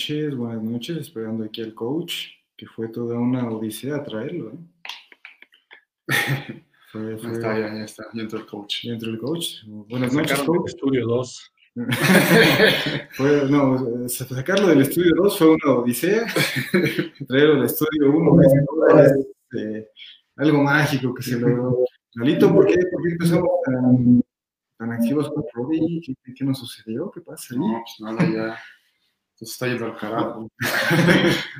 noches, buenas noches. Esperando aquí al coach, que fue toda una odisea traerlo, ¿eh? Ya está. Ya entró el coach. Buenas noches, coach. Estudio 2. No, sacarlo del estudio 2 fue una odisea. Traerlo del estudio 1 algo mágico que se logró. Lalito, ¿por qué empezamos tan activos con Robbie? ¿Qué nos sucedió? ¿Qué pasa? No, pues nada, ya. Se está yendo al carajo.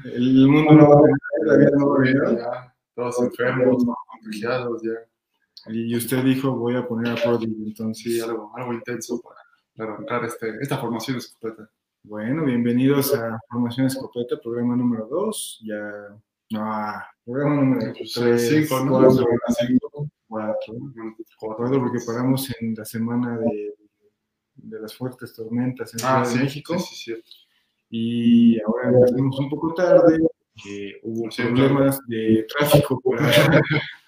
El mundo no va a venir, la vida no va a venir. Ya, todos enfermos, contagiados, ya. Y usted dijo, voy a poner a Robbie, entonces sí, algo intenso para arrancar esta Formación Escopeta. Bueno, bienvenidos a Formación Escopeta, programa número 2, ya... programa número 3, 4, porque paramos en la semana de las fuertes tormentas en México. Sí. Y ahora empezamos un poco tarde, que hubo problemas de tráfico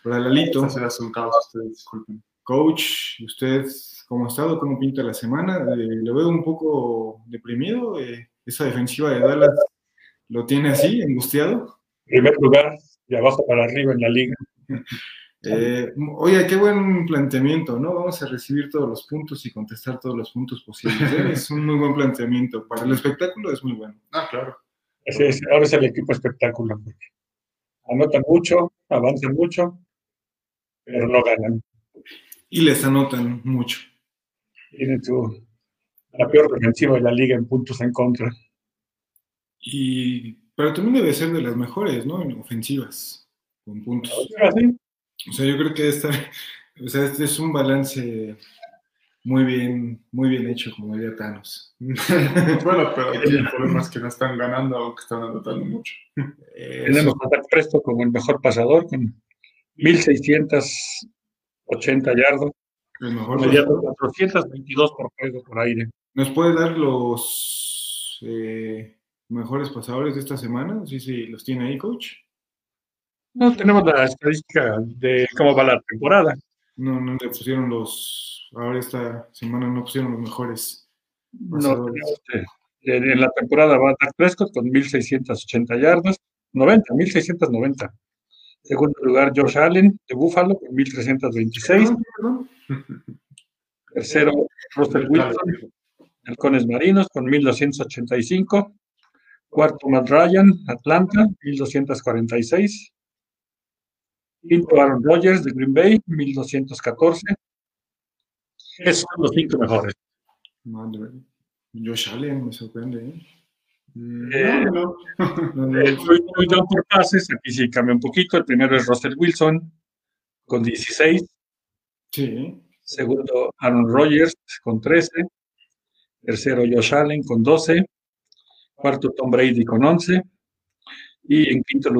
para Lalito. Serás un caos, ustedes disculpen. Coach, ¿usted cómo ha estado? ¿Cómo pinta la semana? Lo veo un poco deprimido. Esa defensiva de Dallas lo tiene así, angustiado. Primer lugar, de abajo para arriba en la liga. Oye, qué buen planteamiento, ¿no? Vamos a recibir todos los puntos y contestar todos los puntos posibles, ¿eh? Es un muy buen planteamiento. Para el espectáculo es muy bueno. Ah, claro. Ahora es el equipo espectáculo. Anotan mucho, avanzan mucho, pero no ganan. Y les anotan mucho. Tienen la peor defensiva de la liga en puntos en contra. Pero también debe ser de las mejores, ¿no? En ofensivas, con puntos. ¿Sí? O sea, yo creo que este es un balance muy bien hecho, como diría Thanos. Bueno, pero aquí el problema es que no están ganando o que están anotando mucho. Tenemos a Dak Prescott como el mejor pasador, con 1,680 yardas. El mejor pasador. 422 por juego por aire. ¿Nos puede dar los... mejores pasadores de esta semana? Sí, ¿los tiene ahí, coach? No tenemos la estadística de cómo va la temporada. No le pusieron los... Ahora esta semana no pusieron los mejores pasadores. No, en la temporada va a dar Prescott con 1,680 yardas. 1,690. Segundo lugar, Josh Allen, de Buffalo, con 1,326. Tercero, Russell Wilson, Halcones Marinos, con 1,285. Cuarto, Matt Ryan, Atlanta, 1,246. Quinto, Aaron Rodgers, de Green Bay, 1,214. Esos son los 5 mejores. Madre. Josh Allen me sorprende, ¿eh? No. Estoy dando por pases, aquí sí cambia un poquito. El primero es Russell Wilson, con 16. Sí. Segundo, Aaron Rodgers, con 13. Tercero, Josh Allen, con 12. Cuarto, Tom Brady con 11. Y en cuarto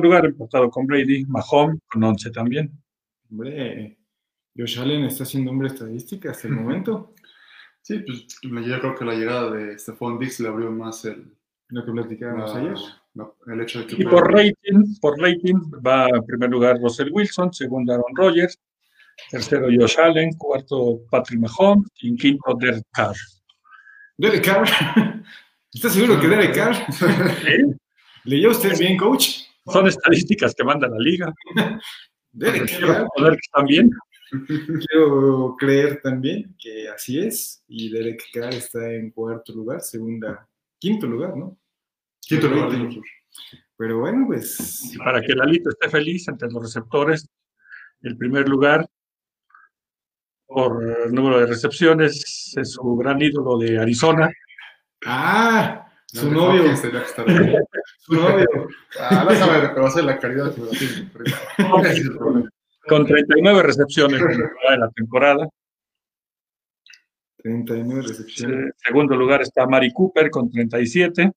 lugar, empatado con Brady, Mahomes con 11 también. Hombre, Josh Allen está haciendo hombre estadística hasta el momento. Sí, pues yo creo que la llegada de Stephon Diggs le abrió más lo que platicábamos ayer. El hecho de que... Y por rating va en primer lugar Russell Wilson, segundo Aaron Rodgers, tercero Josh Allen, cuarto Patrick Mahomes y en quinto Derek Carr. Derek Carr... ¿Estás seguro que Derek Carr? ¿Sí? ¿Leyó usted bien, coach? Son estadísticas que manda la liga. Derek Carr. Quiero creer también que así es. Y Derek Carr está en cuarto lugar, quinto lugar, ¿no? Quinto lugar. Pero bueno, pues... Para que Lalito esté feliz ante los receptores, el primer lugar por número de recepciones es su gran ídolo de Arizona. Su novio. Vas a ver, pero va a ser la caridad. Con 39 recepciones en la temporada. 39 recepciones. En segundo lugar está Mari Cooper con 37.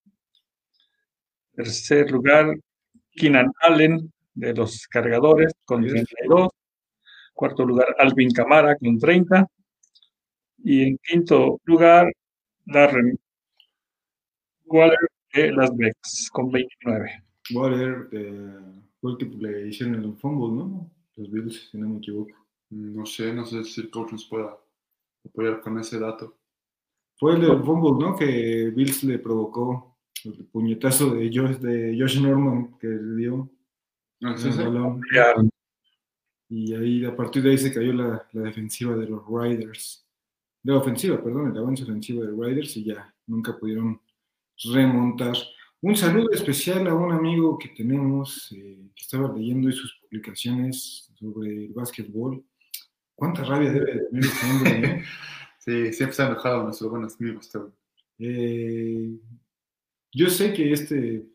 Tercer lugar, Keenan Allen de los Cargadores con 32. Cuarto lugar, Alvin Kamara con 30. Y en quinto lugar, Darren Waller de Las Vegas, con 29. Waller, fue el que le hicieron el fumble, ¿no? Los Bills, si no me equivoco. No sé si el coach nos pueda apoyar con ese dato. Fue el fumble, ¿no? Que Bills le provocó el puñetazo de Josh Norman que le dio. Y ahí, a partir de ahí se cayó la defensiva de los Riders. La ofensiva, perdón, el avance ofensivo de Riders, y ya nunca pudieron remontar. Un saludo especial a un amigo que tenemos, que estaba leyendo y sus publicaciones sobre el básquetbol. ¿Cuánta rabia debe de tener este hombre, ¿no? Sí, siempre se ha enojado nuestro buen amigo Gustavo. Yo sé que este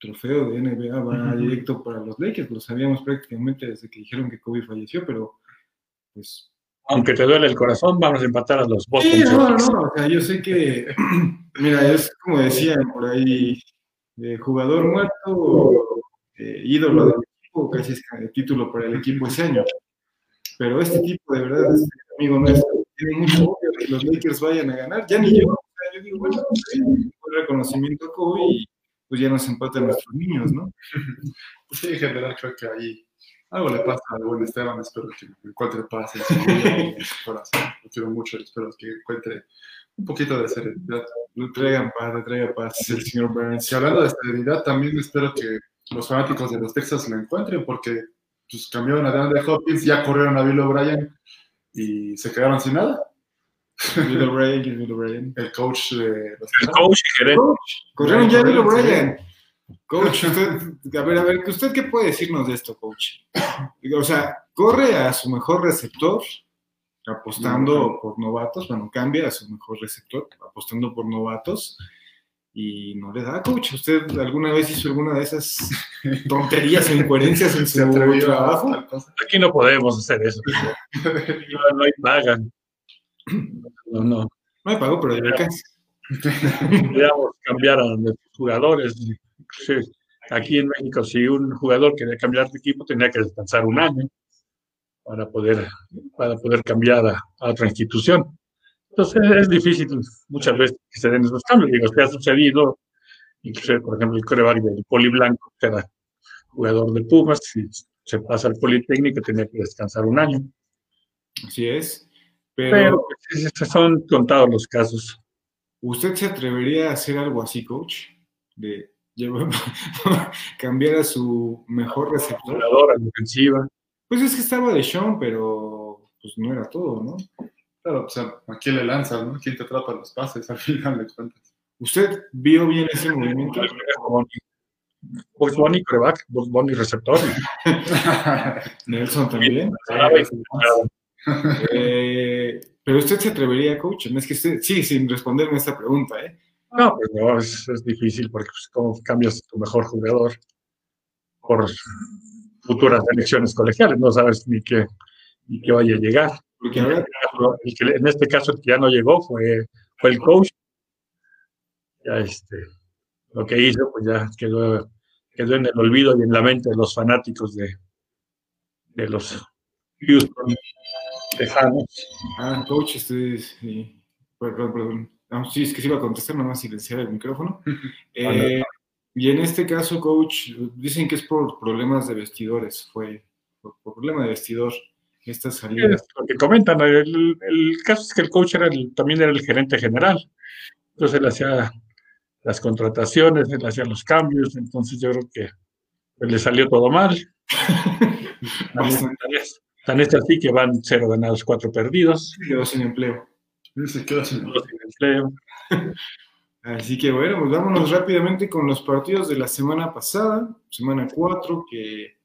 trofeo de NBA va directo para los Lakers, lo sabíamos prácticamente desde que dijeron que Kobe falleció, pero pues... Aunque te duele el corazón, vamos a empatar a los Boston. O sea, yo sé que, mira, es como decían por ahí, jugador muerto, ídolo del equipo, casi es el título para el equipo ese año. Pero este tipo, de verdad, este amigo nuestro, tiene mucho odio que los Lakers vayan a ganar. Ya ni yo, o sea, yo digo, bueno, el reconocimiento a Kobe y pues ya nos empatan nuestros niños, ¿no? Sí, en general creo que ahí... Algo le pasa al buen Esteban, espero que encuentre paz en su vida y en su corazón. Lo quiero mucho, espero que encuentre un poquito de serenidad. Le traiga paz el señor Burns. Y hablando de serenidad, también espero que los fanáticos de los Texas lo encuentren, porque pues, cambiaron a DeAndre Hopkins, ya corrieron a Bill O'Brien y se quedaron sin nada. Bill O'Brien. El coach de los Texas. El coach y gerente. Corrieron ya a Bill O'Brien. Coach, usted, a ver, ¿usted qué puede decirnos de esto, coach? O sea, corre a su mejor receptor apostando por novatos, bueno, cambia a su mejor receptor apostando por novatos y no le da, coach. ¿Usted alguna vez hizo alguna de esas tonterías o incoherencias en su trabajo? Aquí no podemos hacer eso. No hay paga. No hay pago, pero ya casi. Podríamos cambiar a los jugadores. Sí. Aquí en México, si un jugador quería cambiar de equipo, tenía que descansar un año para poder cambiar a otra institución. Entonces es difícil muchas veces que se den esos cambios. Digo, que ha sucedido, inclusive, por ejemplo, el coreback del Poli Blanco, que era jugador de Pumas, y se pasa al Politécnico, tenía que descansar un año. Así es. Pero pues, son contados los casos. ¿Usted se atrevería a hacer algo así, coach? De cambiar a su mejor receptor. A la defensiva. Pues es que estaba de Sean, pero pues no era todo, ¿no? Claro, o sea, ¿a quién le lanzas, no? ¿Quién te atrapa los pases al final de cuentas? ¿Usted vio bien ese movimiento? Bugs Bunny coreback, Bugs Bunny receptor. Nelson también. Pero usted se atrevería, coach, es que usted, sí, sin responderme esta pregunta, ¿eh? No, pues no, es difícil porque pues, ¿cómo cambias a tu mejor jugador por futuras elecciones colegiales? No sabes ni qué vaya a llegar. Porque en este caso el que ya no llegó fue el coach. Ya lo que hizo pues ya quedó en el olvido y en la mente de los fanáticos de los Houston Tejanos. Ah, coach, sí. Perdón. No, sí, es que se iba a contestar, nada más silenciar el micrófono. Y en este caso, coach, dicen que es por problemas de vestidores, fue por problema de vestidor esta salida. Es lo que comentan, el caso es que el coach también era el gerente general, entonces él hacía las contrataciones, él hacía los cambios, entonces yo creo que pues, le salió todo mal. Tan así que van 0 ganados, 4 perdidos. Y quedó sin empleo. Se quedó sin empleo. Así que bueno, pues vámonos rápidamente con los partidos de la semana pasada, semana 4, que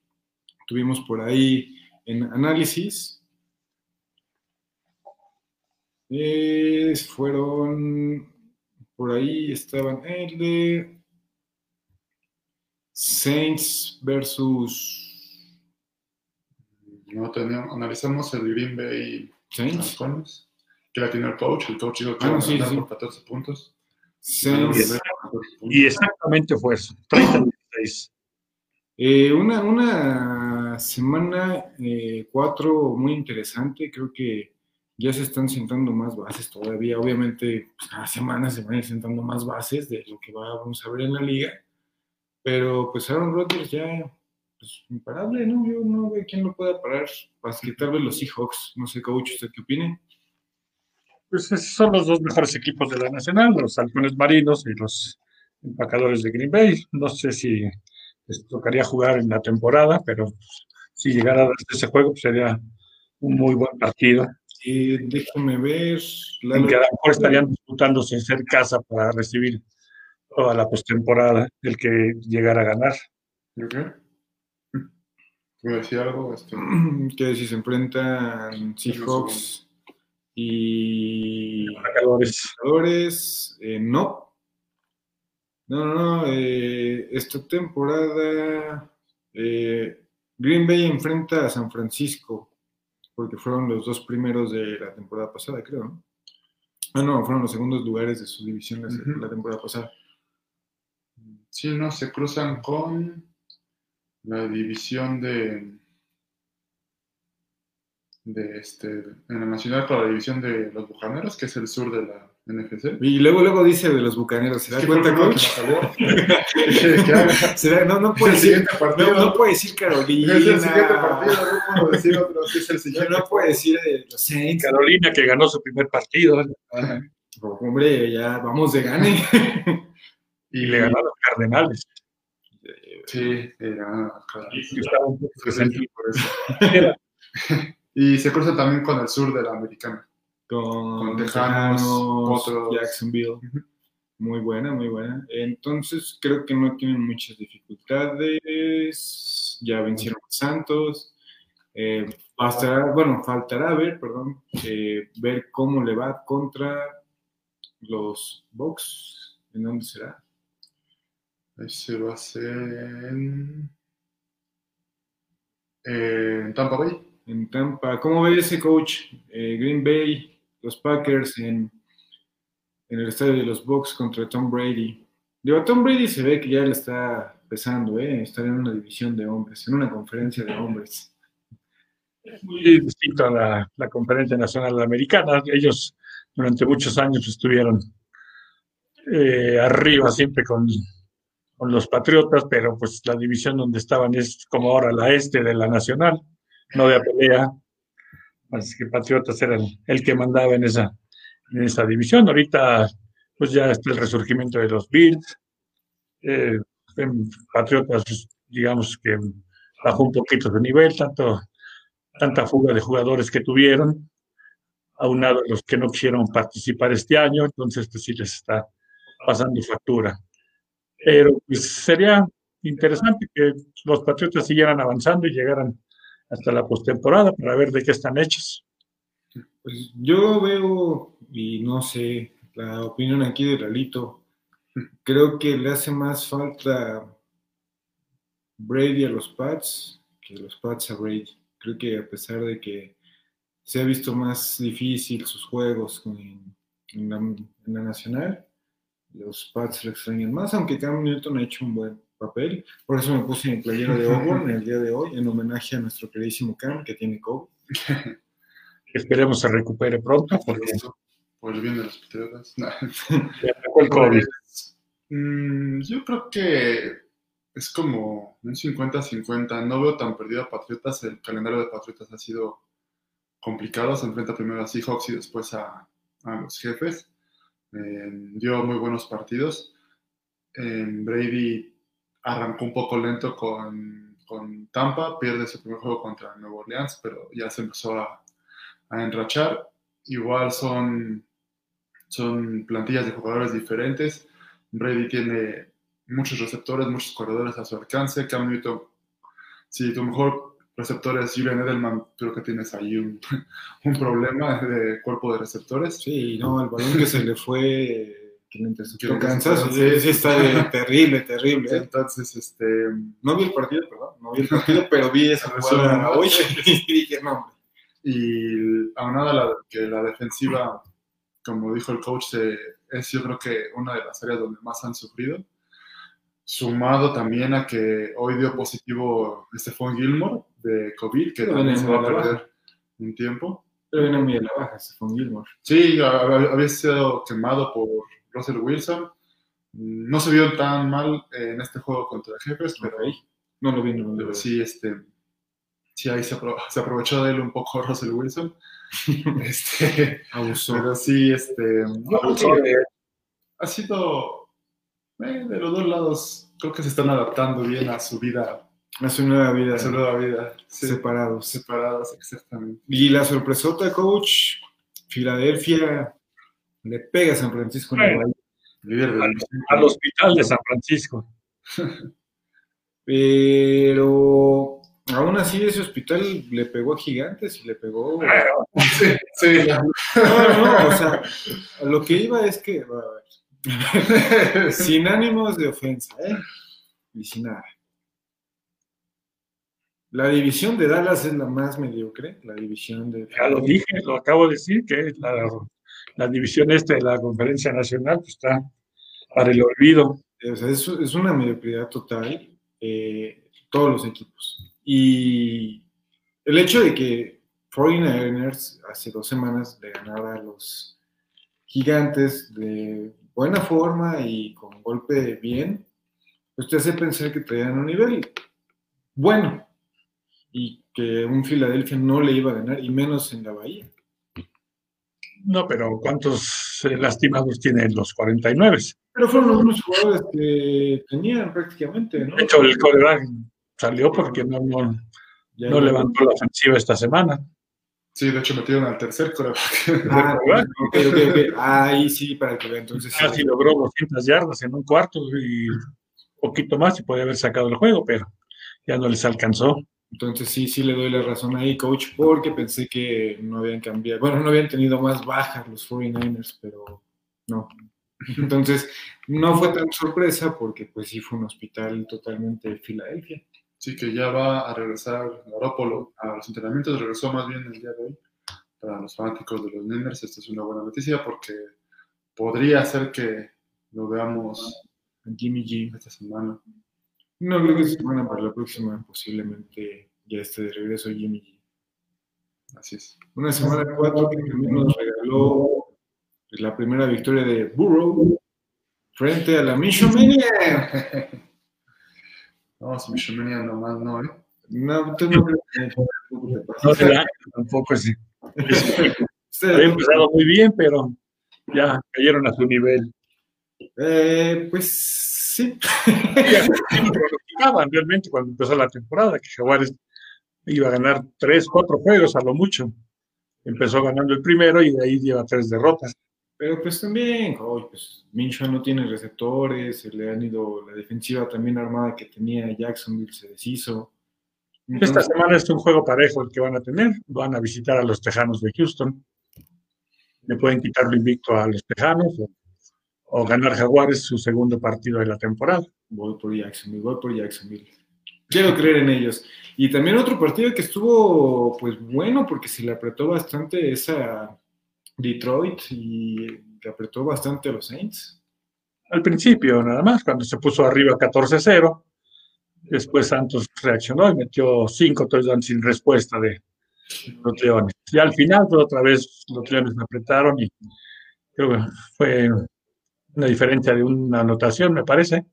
tuvimos por ahí en análisis. Fueron, por ahí estaban el de Saints versus... No teníamos, analizamos el Green Bay Saints. Que la tiene el coach. El coach dijo que iba a ganar por 14 puntos. Y exactamente fue eso. 30-16. Una semana 4 muy interesante. Creo que ya se están sentando más bases todavía. Obviamente, pues, cada semana se van a ir sentando más bases de lo que vamos a ver en la liga. Pero pues Aaron Rodgers ya... Pues imparable, ¿no? Yo no veo quién lo pueda parar para quitarle los Seahawks. No sé, coach, ¿usted qué opina? Pues esos son los dos mejores equipos de la Nacional, los Halcones Marinos y los empacadores de Green Bay. No sé si les tocaría jugar en la temporada, pero si llegara a ese juego, pues sería un muy buen partido. Y déjame ver... En que a lo mejor estarían disputándose ser casa para recibir toda la postemporada el que llegara a ganar. Okay. ¿Puedo decir algo? Que si se enfrentan Seahawks y... Empacadores. Esta temporada... Green Bay enfrenta a San Francisco, porque fueron los dos primeros de la temporada pasada, creo, ¿no? Fueron los segundos lugares de su división la temporada pasada. Sí, no, se cruzan con la división en la nacional para la división de los Bucaneros, que es el sur de la NFC. Y luego dice de los Bucaneros, ¿se da cuenta, coach? No puede decir Carolina. Es el siguiente partido, no puedo decir otro, es el siguiente. No puede decir los Saints. Carolina, que ganó su primer partido. Ajá. Hombre, ya vamos de gane. Y le ganaron los Cardenales. Sí, estaba un poco presente por eso. Y se cruza también con el sur de la Americana. Con Tejanos, otros. Jacksonville. Muy buena, muy buena. Entonces, creo que no tienen muchas dificultades. Ya vencieron a Santos. Faltará ver cómo le va contra los Bucs. ¿En dónde será? Se va a hacer en Tampa Bay. En Tampa, ¿cómo ve ese, coach? Green Bay, los Packers en el estadio de los Bucs contra Tom Brady. Digo, Tom Brady se ve que ya le está pesando, estar en una división de hombres, en una conferencia de hombres. Es muy distinto a la Conferencia Nacional Americana. Ellos durante muchos años estuvieron arriba siempre con los Patriotas, pero pues la división donde estaban es como ahora la este de la Nacional. No de pelea, así que Patriotas era el que mandaba en esa división. Ahorita pues ya está el resurgimiento de los Bills. Patriotas, digamos que bajó un poquito de nivel, tanta fuga de jugadores que tuvieron, aunado a los que no quisieron participar este año, entonces pues sí les está pasando factura. Pero pues, sería interesante que los Patriotas siguieran avanzando y llegaran hasta la postemporada para ver de qué están hechos. Pues yo veo, y no sé, la opinión aquí de Lalito, creo que le hace más falta Brady a los Pats que los Pats a Brady. Creo que a pesar de que se ha visto más difícil sus juegos en la nacional, los Pats le extrañan más, aunque Cam Newton ha hecho un buen papel. Por eso me puse mi playera de Auburn el día de hoy, en homenaje a nuestro queridísimo Cam, que tiene COVID. Esperemos se recupere pronto. Por el bien de los Patriotas. No. El COVID. Yo creo que es como un 50-50. No veo tan perdido a Patriotas. El calendario de Patriotas ha sido complicado. Se enfrenta primero a Seahawks y después a los Jefes. Dio muy buenos partidos. Brady arrancó un poco lento con Tampa, pierde su primer juego contra Nueva Orleans, pero ya se empezó a enrachar. Igual son plantillas de jugadores diferentes. Brady tiene muchos receptores, muchos corredores a su alcance. Cam Newton, si tu mejor receptor es Julian Edelman, creo que tienes ahí un problema de cuerpo de receptores. Sí, no, el balón que se le fue... que me interceptó Kansas, sí, está terrible. Entonces, no vi el partido, pero vi esa jugada hoy y dije, no, hombre. Y aunada que la defensiva, como dijo el coach, es yo creo que una de las áreas donde más han sufrido, sumado también a que hoy dio positivo Stephon Gilmore de COVID, que también se va a perder un tiempo. Pero viene muy a la baja Stephon Gilmore. Sí, había sido quemado por Russell Wilson. No se vio tan mal en este juego contra Jefes, pero no lo vi. Pero sí, sí, ahí se aprovechó de él un poco Russell Wilson. Abusó. Pero sí, abusó. Ha sido de los dos lados creo que se están adaptando bien a su vida. A su nueva vida. A su nueva vida. Sí. Separados. Separados, exactamente. Y la sorpresota, coach, Filadelfia le pega a San Francisco. Bueno, al hospital de San Francisco. Pero aún así ese hospital le pegó a Gigantes y le pegó... Sí, sí. No, o sea, lo que iba es que... sin ánimos de ofensa, ¿eh? Y sin nada. La división de Dallas es la más mediocre, la división de... Ya lo dije, lo acabo de decir, que la división de la Conferencia Nacional pues, está para el olvido. O sea, es una mediocridad total, todos los equipos. Y el hecho de que 49ers hace 2 semanas le ganara a los Gigantes de buena forma y con golpe bien, pues te hace pensar que traían un nivel bueno. Y que un Filadelfia no le iba a ganar, y menos en la Bahía. No, pero ¿cuántos lastimados tienen los 49? Pero fueron los mismos jugadores que tenían prácticamente, ¿no? De hecho, el coreback salió porque no levantó la ofensiva esta semana. Sí, de hecho metieron al tercer coreback. Okay. Ahí sí, para que vea entonces. Casi sí logró 200 yardas en un cuarto y poquito más, y podía haber sacado el juego, pero ya no les alcanzó. Entonces sí le doy la razón ahí, coach, porque pensé que no habían cambiado, bueno, no habían tenido más bajas los 49ers, pero no. Entonces no fue tan sorpresa porque pues sí fue un hospital totalmente de Filadelfia. Sí, que ya va a regresar Garoppolo a los entrenamientos, regresó más bien el día de hoy. Para los fanáticos de los Niners esta es una buena noticia porque podría ser que lo veamos en Jimmy G esta semana. No, creo que es semana para la próxima, posiblemente ya esté de regreso Jimmy G. Así es. Una semana 4 que también nos regaló la primera victoria de Burrow frente a la Michomania. No, es Michomania nomás, no, ¿eh? No, tú no crees que te da, tampoco así. Había empezado muy bien, pero ya cayeron a su nivel. Pues... Sí, realmente cuando empezó la temporada que Jaguares iba a ganar 3-4 juegos a lo mucho. Empezó ganando el primero y de ahí lleva 3 derrotas. Pero pues también, pues, Minshew no tiene receptores, se le han ido la defensiva también armada que tenía Jacksonville, se deshizo. Entonces, esta semana es un juego parejo el que van a tener, van a visitar a los Tejanos de Houston. Le pueden quitar lo invicto a los Tejanos o ganar Jaguares su segundo partido de la temporada. Voy por Jacksonville. Quiero creer en ellos. Y también otro partido que estuvo, pues, bueno, porque se le apretó bastante esa Detroit y le apretó bastante a los Saints. Al principio, nada más, cuando se puso arriba 14-0. Después Santos reaccionó y metió 5 touchdowns sin respuesta de los Leones. Y al final, pues, otra vez los Leones me apretaron y creo que fue... una diferencia de una anotación, me parece.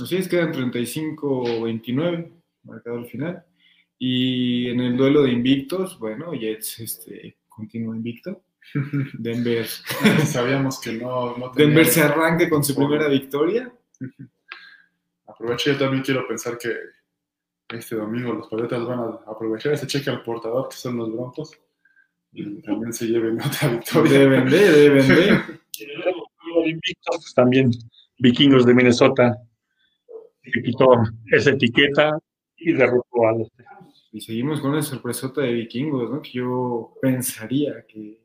Así es, quedan 35-29, marcador final. Y en el duelo de invictos, bueno, Jets continúa invicto. Denver. Sabíamos que no tenía... Denver se arranca con su primera victoria. Aprovecho, yo también quiero pensar que este domingo los Patriotas van a aprovechar ese cheque al portador, que son los Broncos, y también se lleven otra victoria. Deben de. Invictos, pues también Vikingos de Minnesota le quitó esa etiqueta y derrotó a los Tejanos. Y seguimos con la sorpresota de Vikingos, ¿no? Que yo pensaría que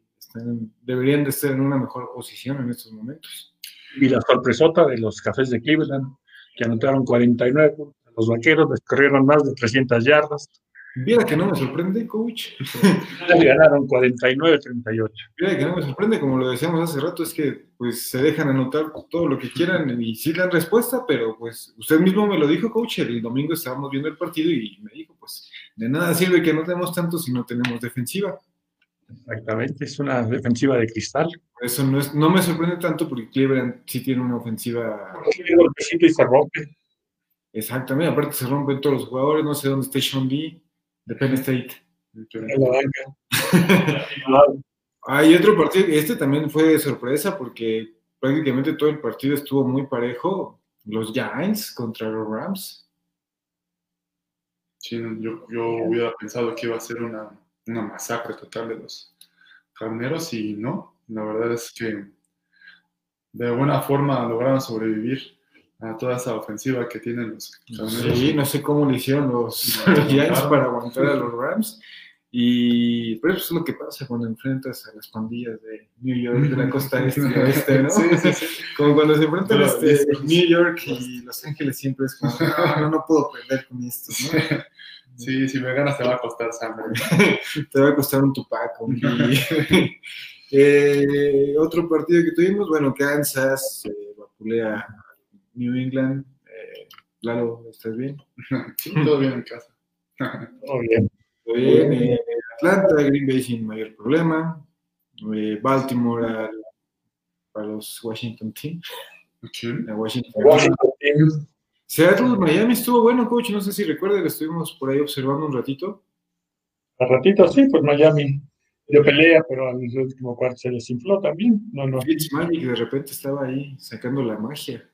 deberían de estar en una mejor posición en estos momentos. Y la sorpresota de los Cafés de Cleveland, que anotaron 49, los Vaqueros les corrieron más de 300 yardas. Mira que no me sorprende, coach. Le ganaron 49-38. Mira que no me sorprende, como lo decíamos hace rato, es que pues se dejan anotar todo lo que quieran y sí dan respuesta, pero pues usted mismo me lo dijo, coach, el domingo estábamos viendo el partido y me dijo, pues de nada sirve que anotemos tanto si no tenemos defensiva. Exactamente, es una defensiva de cristal. Eso no me sorprende tanto porque Cleveland sí tiene una ofensiva... Tiene golpecito y se rompe. Exactamente, aparte se rompen todos los jugadores, no sé dónde está Sean Lee. De Penn State. Hay otro partido, también fue de sorpresa porque prácticamente todo el partido estuvo muy parejo. los Giants contra los Rams. Sí, yo hubiera pensado que iba a ser una masacre total de los carneros y no, la verdad es que de buena forma lograron sobrevivir a toda esa ofensiva que tienen los carneros. Sí, no sé cómo le hicieron los Giants para aguantar a los Rams. Y pero eso es lo que pasa cuando enfrentas a las pandillas de New York, de la costa este y oeste, ¿no? Sí, sí, sí. Como cuando se enfrentan New York y Los Ángeles siempre es como, no puedo perder con esto, ¿no? Sí, si me ganas te va a costar sangre. Te va a costar un Tupac. Otro partido que tuvimos, bueno, Kansas vapulea a New England. Lalo, ¿estás bien? Sí, todo bien en casa. Todo bien. Bien, Atlanta, Green Bay sin mayor problema, Baltimore a los Washington Team. Okay. Washington Team. Seattle, Miami estuvo bueno, coach, no sé si recuerda que estuvimos por ahí observando un ratito. A ratito, sí, pues Miami dio pelea, pero al último cuarto se les infló también. No. Fitzmagic de repente estaba ahí sacando la magia.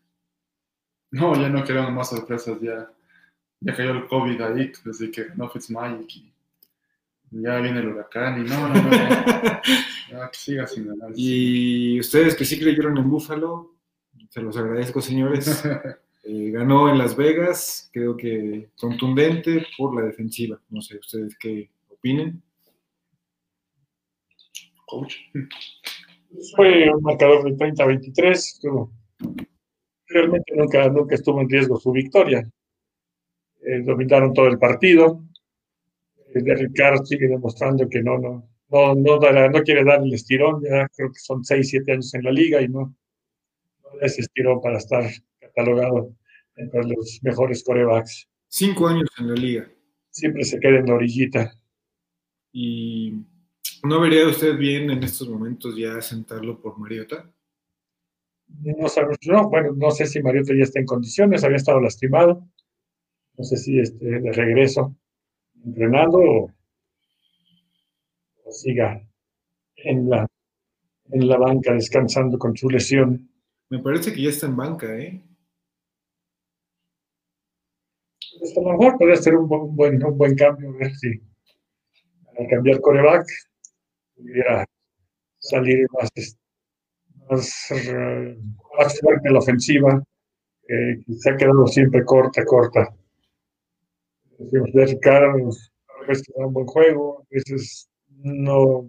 No, ya no quedaron más sorpresas, ya cayó el COVID ahí, así que no Fitzmagic y ya viene el huracán y no, que siga sin ganar. Y ustedes que sí creyeron en Buffalo, se los agradezco, señores. Ganó en Las Vegas, creo que contundente por la defensiva. No sé, ¿ustedes qué opinen? Coach. Fue un marcador de 30-23, pero realmente nunca estuvo en riesgo su victoria. Dominaron todo el partido. Derek Carr sigue demostrando que no quiere dar el estirón. Ya creo que son 6-7 años en la liga y no les estiró para estar catalogado entre los mejores quarterbacks. 5 años en la liga. Siempre se queda en la orillita. ¿Y no vería usted bien en estos momentos ya sentarlo por Mariota? No sé si Mariota ya está en condiciones, había estado lastimado. No sé si de regreso entrenando o siga en la banca descansando con su lesión. Me parece que ya está en banca, ¿eh? Pues a lo mejor podría ser un buen cambio, ver si al cambiar quarterback pudiera salir más fuerte la ofensiva, que se ha quedado siempre corta. Derek Carr a veces da un buen juego, a veces no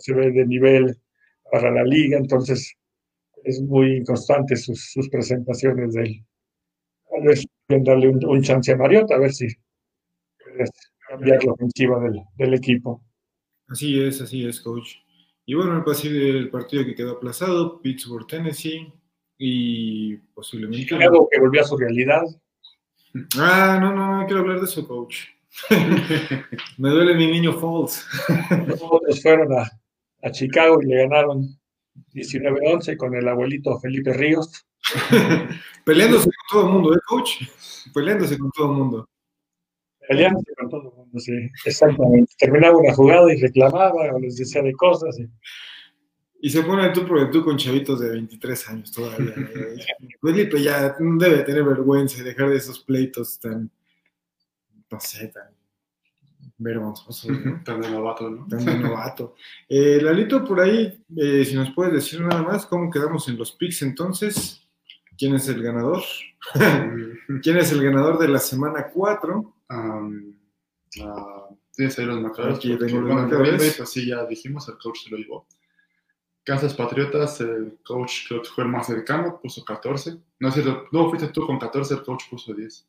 se ve de nivel para la liga, entonces es muy inconstante sus presentaciones de él. Tal vez pueden darle un chance a Mariota, a ver si puedes cambiar la ofensiva del equipo. Así es, coach. Y bueno, el partido que quedó aplazado, Pittsburgh, Tennessee, y posiblemente... Chicago, que volvió a su realidad. No quiero hablar de eso, coach. Me duele mi niño Foles. Todos fueron a Chicago y le ganaron 19-11 con el abuelito Felipe Ríos. Peleándose con todo el mundo, ¿eh, coach? Peleándose con todo el mundo, sí, exactamente. Terminaba una jugada y reclamaba o les decía de cosas. Y se pone tú con chavitos de 23 años todavía. Felipe ya debe tener vergüenza y dejar de esos pleitos tan, no sé, tan vergonzosos, ¿no? Tan de novato. Lalito, por ahí, si nos puedes decir nada más, ¿cómo quedamos en los picks entonces? ¿Quién es el ganador? ¿Quién es el ganador de la semana 4? Tienes ahí los marcadores. Aquí tengo los marcadores. Pues sí, ya dijimos, el coach se lo llevó. Kansas Patriotas, el coach creo que fue el más cercano, puso 14. No es cierto, no fuiste tú con 14, el coach puso 10.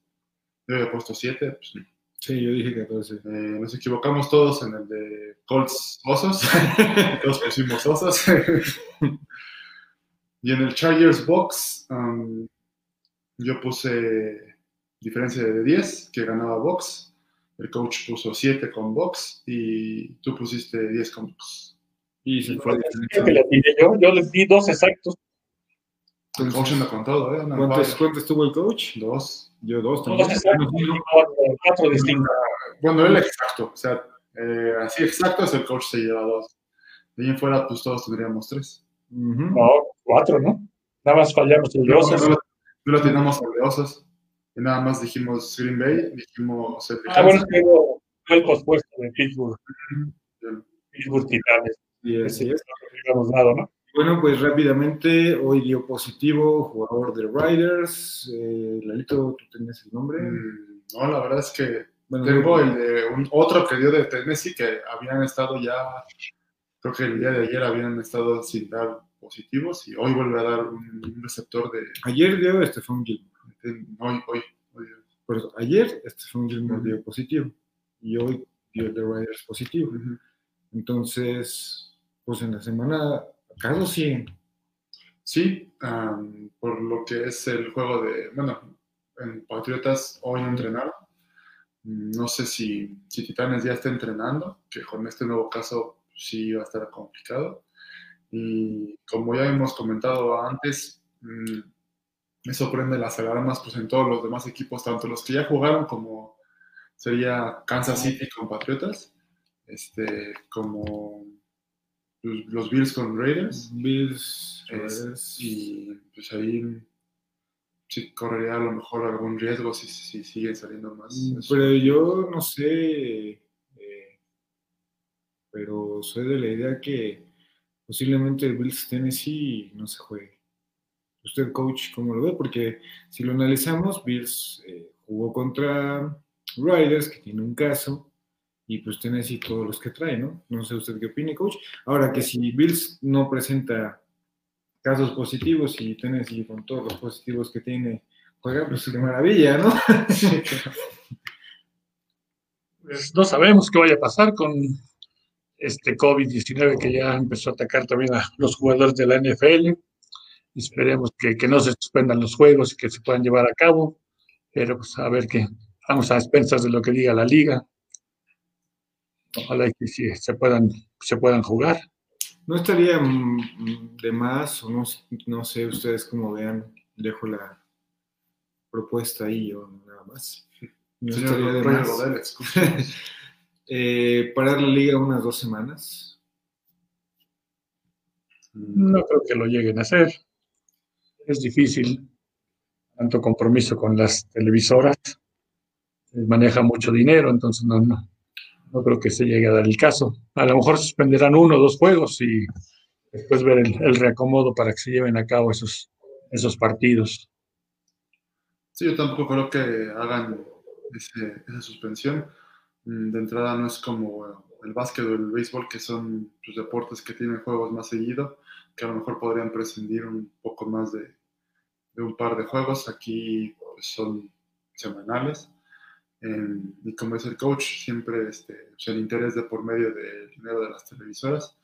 Yo había puesto 7, pues no. Sí, yo dije 14. Nos equivocamos todos en el de Colts Osos. Todos pusimos Osos. Y en el Chargers Box, yo puse diferencia de 10, que ganaba Box. El coach puso 7 con Box y tú pusiste 10 con Box. Y se fue que le tiré yo les di 2 exactos. El coach anda con todo, ¿eh? ¿Cuántos tuvo el coach? 2. Yo 2 también. 4 de 5. Bueno, él exacto. O sea, así exactos el coach se lleva 2. De ahí en fuera, pues todos tendríamos 3. No, 4, ¿no? Nada más fallamos el 2. no lo teníamos oleosos, y nada más dijimos Green Bay, dijimos... bueno, tengo el pospuesto de Pittsburgh. Pittsburgh Titanes. Y así es. ¿No? Bueno, pues rápidamente, hoy dio positivo, jugador de Riders, Lalito, ¿tú tenías el nombre? No, la verdad es que bueno, tengo el de otro que dio de Tennessee, que habían estado ya, creo que el día de ayer habían estado sin dar positivos, y hoy vuelve a dar un receptor de... Ayer dio Stephon Gilmore. Hoy. Por eso, ayer Stephon Gilmore dio positivo, y hoy dio el de Riders positivo. Entonces, pues en la semana, ¿acaso sí? Sí, por lo que es el juego de... Bueno, en Patriotas hoy no entrenaron. No sé si Titanes ya está entrenando, que con este nuevo caso sí va a estar complicado. Y como ya hemos comentado antes, eso prende las alarmas pues en todos los demás equipos, tanto los que ya jugaron como sería Kansas City con Patriotas, como los Bills con Raiders. Raiders. Y pues ahí sí correría a lo mejor algún riesgo si siguen saliendo más. Pero yo no sé, pero soy de la idea que posiblemente el Bills Tennessee no se juegue. ¿Usted, coach, cómo lo ve? Porque si lo analizamos, Bills jugó contra Riders, que tiene un caso, y pues Tennessee todos los que trae, ¿no? No sé usted qué opine, coach. Ahora que si Bills no presenta casos positivos y Tennessee con todos los positivos que tiene, juega, pues de maravilla, ¿no? Pues no sabemos qué vaya a pasar con este COVID-19 que ya empezó a atacar también a los jugadores de la NFL. Esperemos que no se suspendan los juegos y que se puedan llevar a cabo, pero pues a ver qué, vamos a expensas de lo que diga la liga. Ojalá que sí se puedan jugar. No estaría de más, o no sé ustedes cómo vean, dejo la propuesta ahí yo nada más. No señor, estaría de más. Parar la liga unas 2 semanas. No creo que lo lleguen a hacer. Es difícil, tanto compromiso con las televisoras, maneja mucho dinero, entonces no creo que se llegue a dar el caso. A lo mejor suspenderán 1 o 2 juegos y después ver el reacomodo para que se lleven a cabo esos partidos. Sí, yo tampoco creo que hagan esa suspensión. De entrada no es como el básquet o el béisbol, que son los deportes que tienen juegos más seguido, que a lo mejor podrían prescindir un poco más de un par de juegos. Aquí pues, son semanales. Y como es el coach, siempre el interés de por medio del dinero de las televisoras.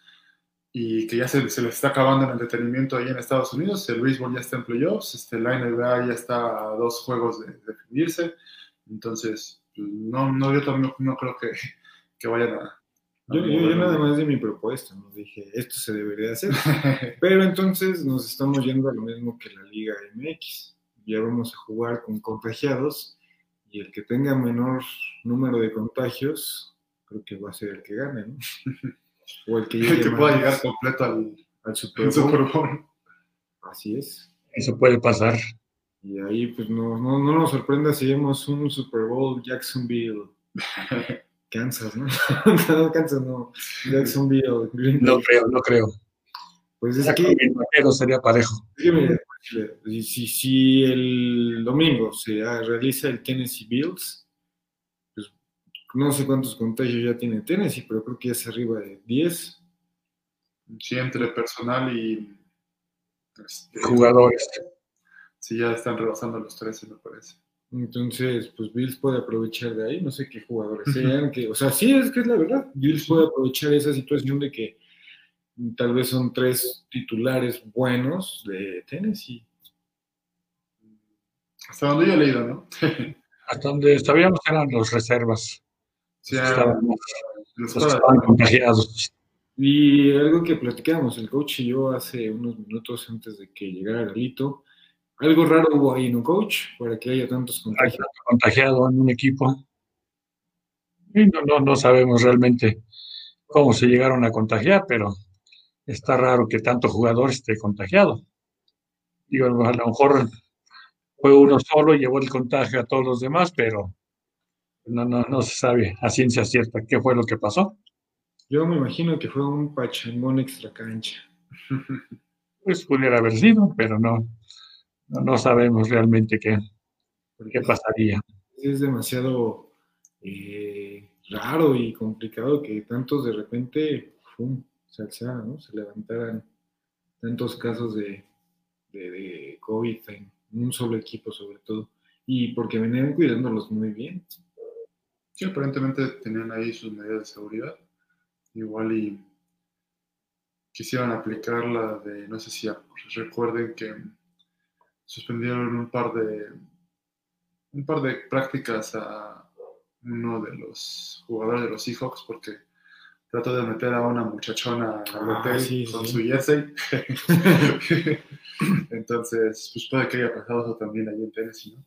Y que ya se les está acabando el entretenimiento ahí en Estados Unidos. El béisbol ya está en playoffs, la NBA ya está a 2 juegos de definirse. Entonces... No, yo también no creo que vayan a... Yo nada más de mi propuesta, ¿no? Dije, esto se debería hacer, pero entonces nos estamos yendo a lo mismo que la Liga MX, ya vamos a jugar con contagiados, y el que tenga menor número de contagios, creo que va a ser el que gane, ¿no? O el que llegue el que pueda llegar completo al Super Bowl. Así es. Eso puede pasar. Y ahí, pues, no nos sorprenda si vemos un Super Bowl Jacksonville, Kansas, ¿no? No, Kansas no. Jacksonville, Green Bay. No creo. Pues es que... El vaquero sería parejo. Si el domingo se realiza el Tennessee Bills, pues no sé cuántos contagios ya tiene Tennessee, pero creo que ya es arriba de 10. Sí, entre personal y... jugadores. Sí, ya están rebasando los 13, me parece. Entonces, pues Bills puede aprovechar de ahí, no sé qué jugadores sean, que, o sea, sí, es que es la verdad. Bills puede aprovechar esa situación de que tal vez son 3 titulares buenos de Tennessee. Hasta donde yo he leído, ¿no? Hasta donde sabíamos eran los reservas. Sí, estaban contagiados. Y algo que platicamos el coach y yo hace unos minutos antes de que llegara Galito, algo raro hubo ahí, ¿no, coach? Para que haya tantos contagiados. Hay contagiado en un equipo. Y no sabemos realmente cómo se llegaron a contagiar, pero está raro que tanto jugador esté contagiado. Digo, a lo mejor fue uno solo y llevó el contagio a todos los demás, pero no se sabe a ciencia cierta qué fue lo que pasó. Yo me imagino que fue un pachangón extra cancha. Pues pudiera haber sido, pero no sabemos realmente qué pasaría. Es demasiado raro y complicado que tantos de repente se alzaran, ¿no? Se levantaran tantos casos de COVID en un solo equipo, sobre todo, y porque venían cuidándolos muy bien. Sí, aparentemente tenían ahí sus medidas de seguridad, igual y quisieran aplicar la de, no sé si recuerden que suspendieron un par de prácticas a uno de los jugadores de los Seahawks porque trató de meter a una muchachona al hotel con su jersey. Entonces, pues puede que haya pasado eso también allí en Tennessee, ¿no?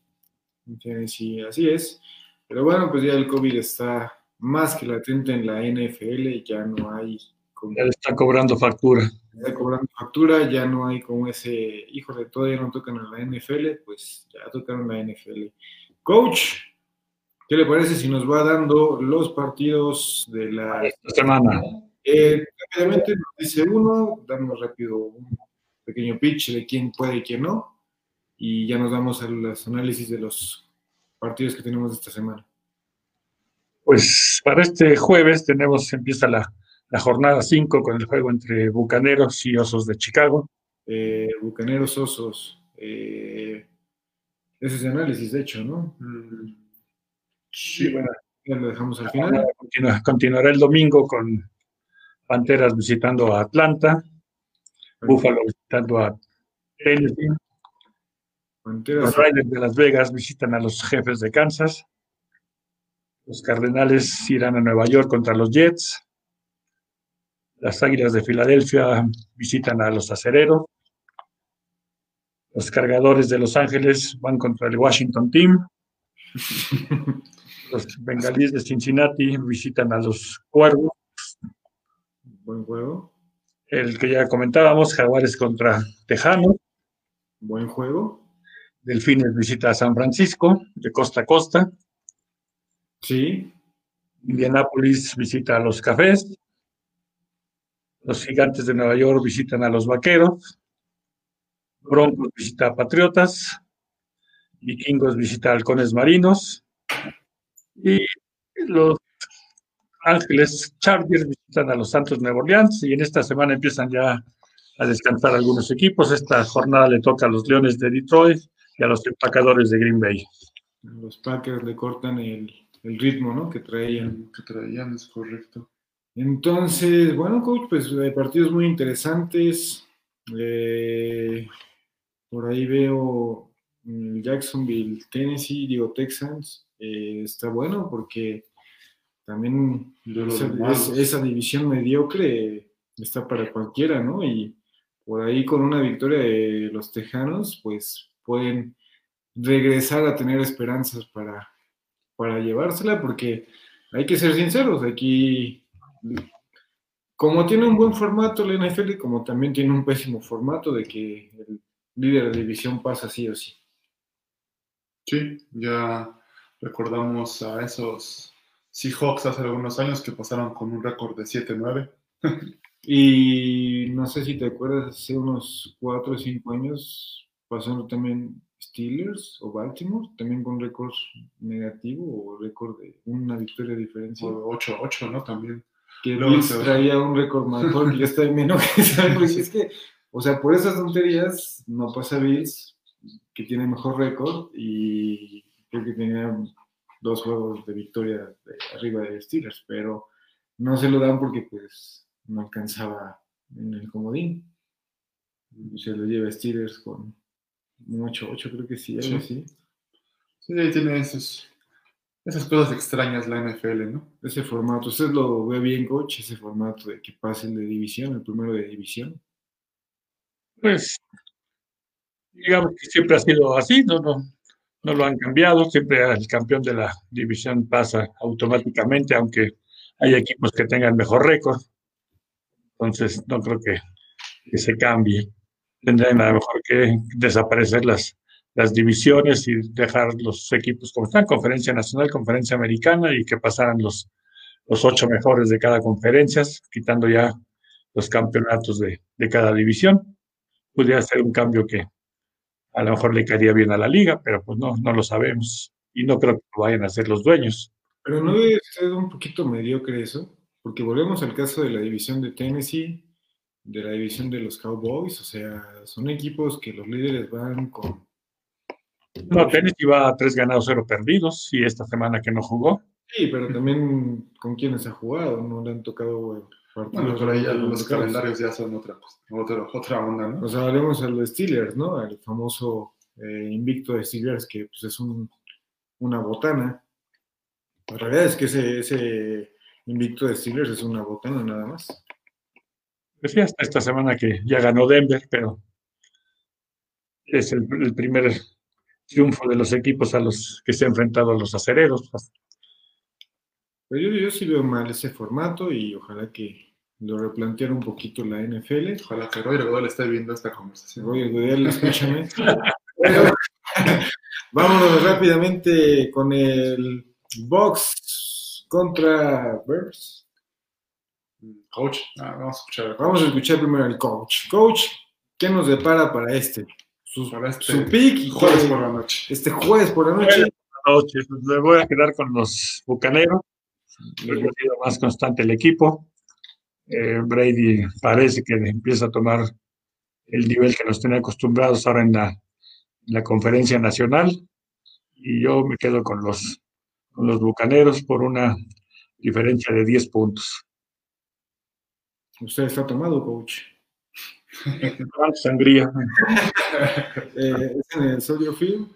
En Tennessee, así es. Pero bueno, pues ya el COVID está más que latente en la NFL y ya no hay... Ya le está cobrando factura. Ya no hay como ese, híjole, todavía no tocan a la NFL, pues ya tocaron la NFL. Coach, ¿qué le parece si nos va dando los partidos de la esta semana? Rápidamente nos dice uno, damos rápido un pequeño pitch de quién puede y quién no, y ya nos damos a los análisis de los partidos que tenemos esta semana. Pues para este jueves empieza la jornada 5 con el juego entre Bucaneros y Osos de Chicago. Bucaneros-Osos. Ese es el análisis, de hecho, ¿no? Sí, bueno. Ya lo dejamos al final. Continuará el domingo con Panteras visitando a Atlanta, Buffalo visitando a Tennessee, los Raiders de Las Vegas visitan a los Jefes de Kansas, los Cardenales irán a Nueva York contra los Jets, las Águilas de Filadelfia visitan a los Acereros, los Cargadores de Los Ángeles van contra el Washington Team, los Bengalíes de Cincinnati visitan a los Cuervos. Buen juego. El que ya comentábamos, Jaguares contra Tejanos. Buen juego. Delfines visita a San Francisco, de costa a costa. Sí. Indianápolis visita a los Cafés. Los Gigantes de Nueva York visitan a los Vaqueros. Broncos visita a Patriotas. Vikingos visita a Halcones Marinos. Y los Ángeles Chargers visitan a los Santos Nueva Orleans. Y en esta semana empiezan ya a descansar algunos equipos. Esta jornada le toca a los Leones de Detroit y a los Empacadores de Green Bay. Los Packers le cortan el ritmo, ¿no? que traían, es correcto. Entonces, bueno, coach, pues partidos muy interesantes. Por ahí veo Jacksonville, Tennessee, Texans. Está bueno porque también esa división mediocre está para cualquiera, ¿no? Y por ahí con una victoria de los Tejanos, pues pueden regresar a tener esperanzas para llevársela, porque hay que ser sinceros, aquí... Como tiene un buen formato la NFL, como también tiene un pésimo formato de que el líder de división pasa sí o sí. Sí, ya recordamos a esos Seahawks hace algunos años que pasaron con un récord de 7-9. Y no sé si te acuerdas, hace unos 4 o 5 años pasaron también Steelers o Baltimore, también con récord negativo o récord de una victoria de diferencia. O 8-8, ¿no? También. Que Bills traía un récord mejor y yo estaba menos que ¿sabes? Es que, o sea, por esas tonterías no pasa Bills, que tiene mejor récord y creo que tenía 2 juegos de victoria arriba de Steelers, pero no se lo dan porque pues no alcanzaba en el comodín. Se lo lleva Steelers con un 8-8, creo que sí, algo así. Sí, tiene esos... Esas cosas extrañas la NFL, ¿no? Ese formato. ¿Usted lo ve bien, coach? Ese formato de que pasen de división, el primero de división. Pues, digamos que siempre ha sido así, no lo han cambiado. Siempre el campeón de la división pasa automáticamente, aunque hay equipos que tengan mejor récord. Entonces, no creo que se cambie. Tendrán a lo mejor que desaparecer las las divisiones y dejar los equipos como están, Conferencia Nacional, Conferencia Americana, y que pasaran los 8 mejores de cada conferencia, quitando ya los campeonatos de cada división. Podría ser un cambio que a lo mejor le caería bien a la liga, pero pues no lo sabemos, y no creo que lo vayan a hacer los dueños. Pero no debe ser un poquito mediocre eso, porque volvemos al caso de la división de Tennessee, de la división de los Cowboys, o sea, son equipos que los líderes van con... No, Tennessee va a 3 ganados, 0 perdidos, y esta semana que no jugó. Sí, pero también con quienes ha jugado, no le han tocado partidos. Bueno, por ahí los calendarios ya son otra onda, ¿no? O sea, hablemos a los Steelers, ¿no? El famoso invicto de Steelers, que pues es una botana. La realidad es que ese invicto de Steelers es una botana nada más. Pues sí, hasta esta semana que ya ganó Denver, pero es el primer triunfo de los equipos a los que se han enfrentado a los acereros. Pero yo sí veo mal ese formato y ojalá que lo replanteara un poquito la NFL. Ojalá que Roger Goodell esté viendo esta conversación. Roger Goodell, escúchame. Bueno, vámonos rápidamente con el Bucs contra Bears. Coach, vamos a escuchar primero al coach. Coach, ¿qué nos depara para su pick? Y jueves por la noche. Este jueves por la noche. Le voy a quedar con los Bucaneros. Los más constante el equipo. Brady parece que empieza a tomar el nivel que nos tenía acostumbrados ahora en la conferencia nacional, y yo me quedo con los Bucaneros por una diferencia de 10 puntos. ¿Usted está tomado, coach? Sangría. ¿Es en el Soldier Field?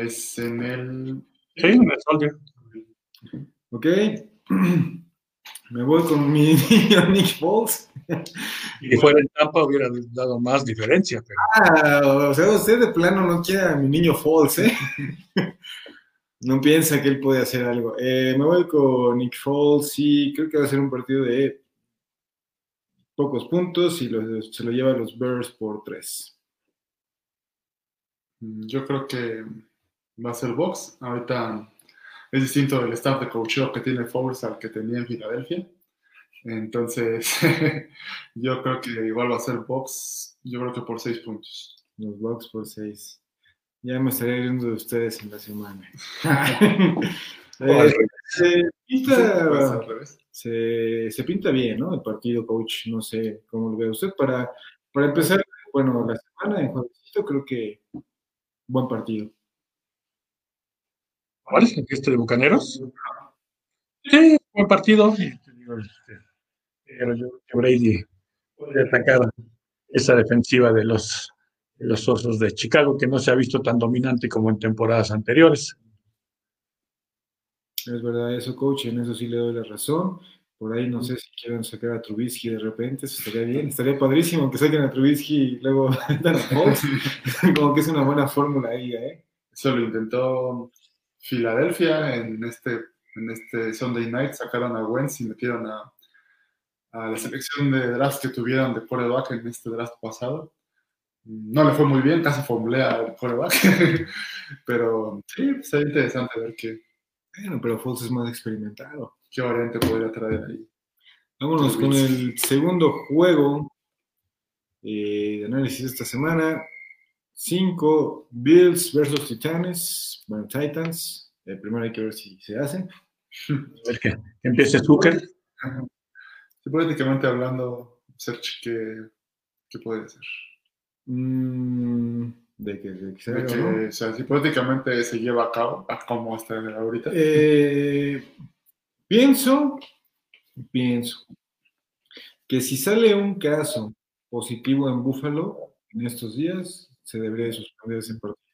Es en el... Sí, en el Soldier. Ok. Me voy con mi niño Nick Foles. Si fuera en Tampa hubiera dado más diferencia. Pero... Ah, o sea, usted de plano no quiere a mi niño Foles, ¿eh? No piensa que él puede hacer algo. Me voy con Nick Foles y creo que va a ser un partido de pocos puntos y se lo lleva a los Bears por 3. Yo creo que va a ser Bucs. Ahorita es distinto el staff de coaching que tiene Foles al que tenía en Filadelfia. Entonces, yo creo que igual va a ser Bucs. Yo creo que por 6 puntos. Los Bucs por 6. Ya me estaré riendo de ustedes en la semana. Se pinta bien, ¿no? El partido, coach, no sé cómo lo ve usted. Para empezar, bueno, la semana en juevesito, creo que buen partido. ¿Cuál es el de Bucaneros? Sí, buen partido. Pero yo creo que Brady puede atacar esa defensiva de los Osos de Chicago, que no se ha visto tan dominante como en temporadas anteriores. Es verdad eso, coach, en eso sí le doy la razón. Por ahí no sé si quieren sacar a Trubisky de repente, eso estaría bien, estaría padrísimo que saquen a Trubisky y luego dan a Foles. Como que es una buena fórmula ahí, ¿eh? Eso lo intentó Filadelfia en este Sunday Night, sacaron a Wentz y metieron a la selección de draft que tuvieron de quarterback en este draft pasado. No le fue muy bien, casi fomblea el quarterback, pero sí, sería interesante ver qué. Bueno, pero Foles es más experimentado. ¿Qué variante podría traer ahí? Vámonos con el segundo juego de análisis esta semana. 5 Bills versus Titanes. Bueno, Titans. Primero hay que ver si se hacen. A ver que empiece Zucker. Sí, políticamente hablando, Serge, ¿qué puede ser? De que, o sea, si prácticamente se lleva a cabo como hasta ahorita. Pienso que si sale un caso positivo en Buffalo en estos días, se debería suspender ese partido. O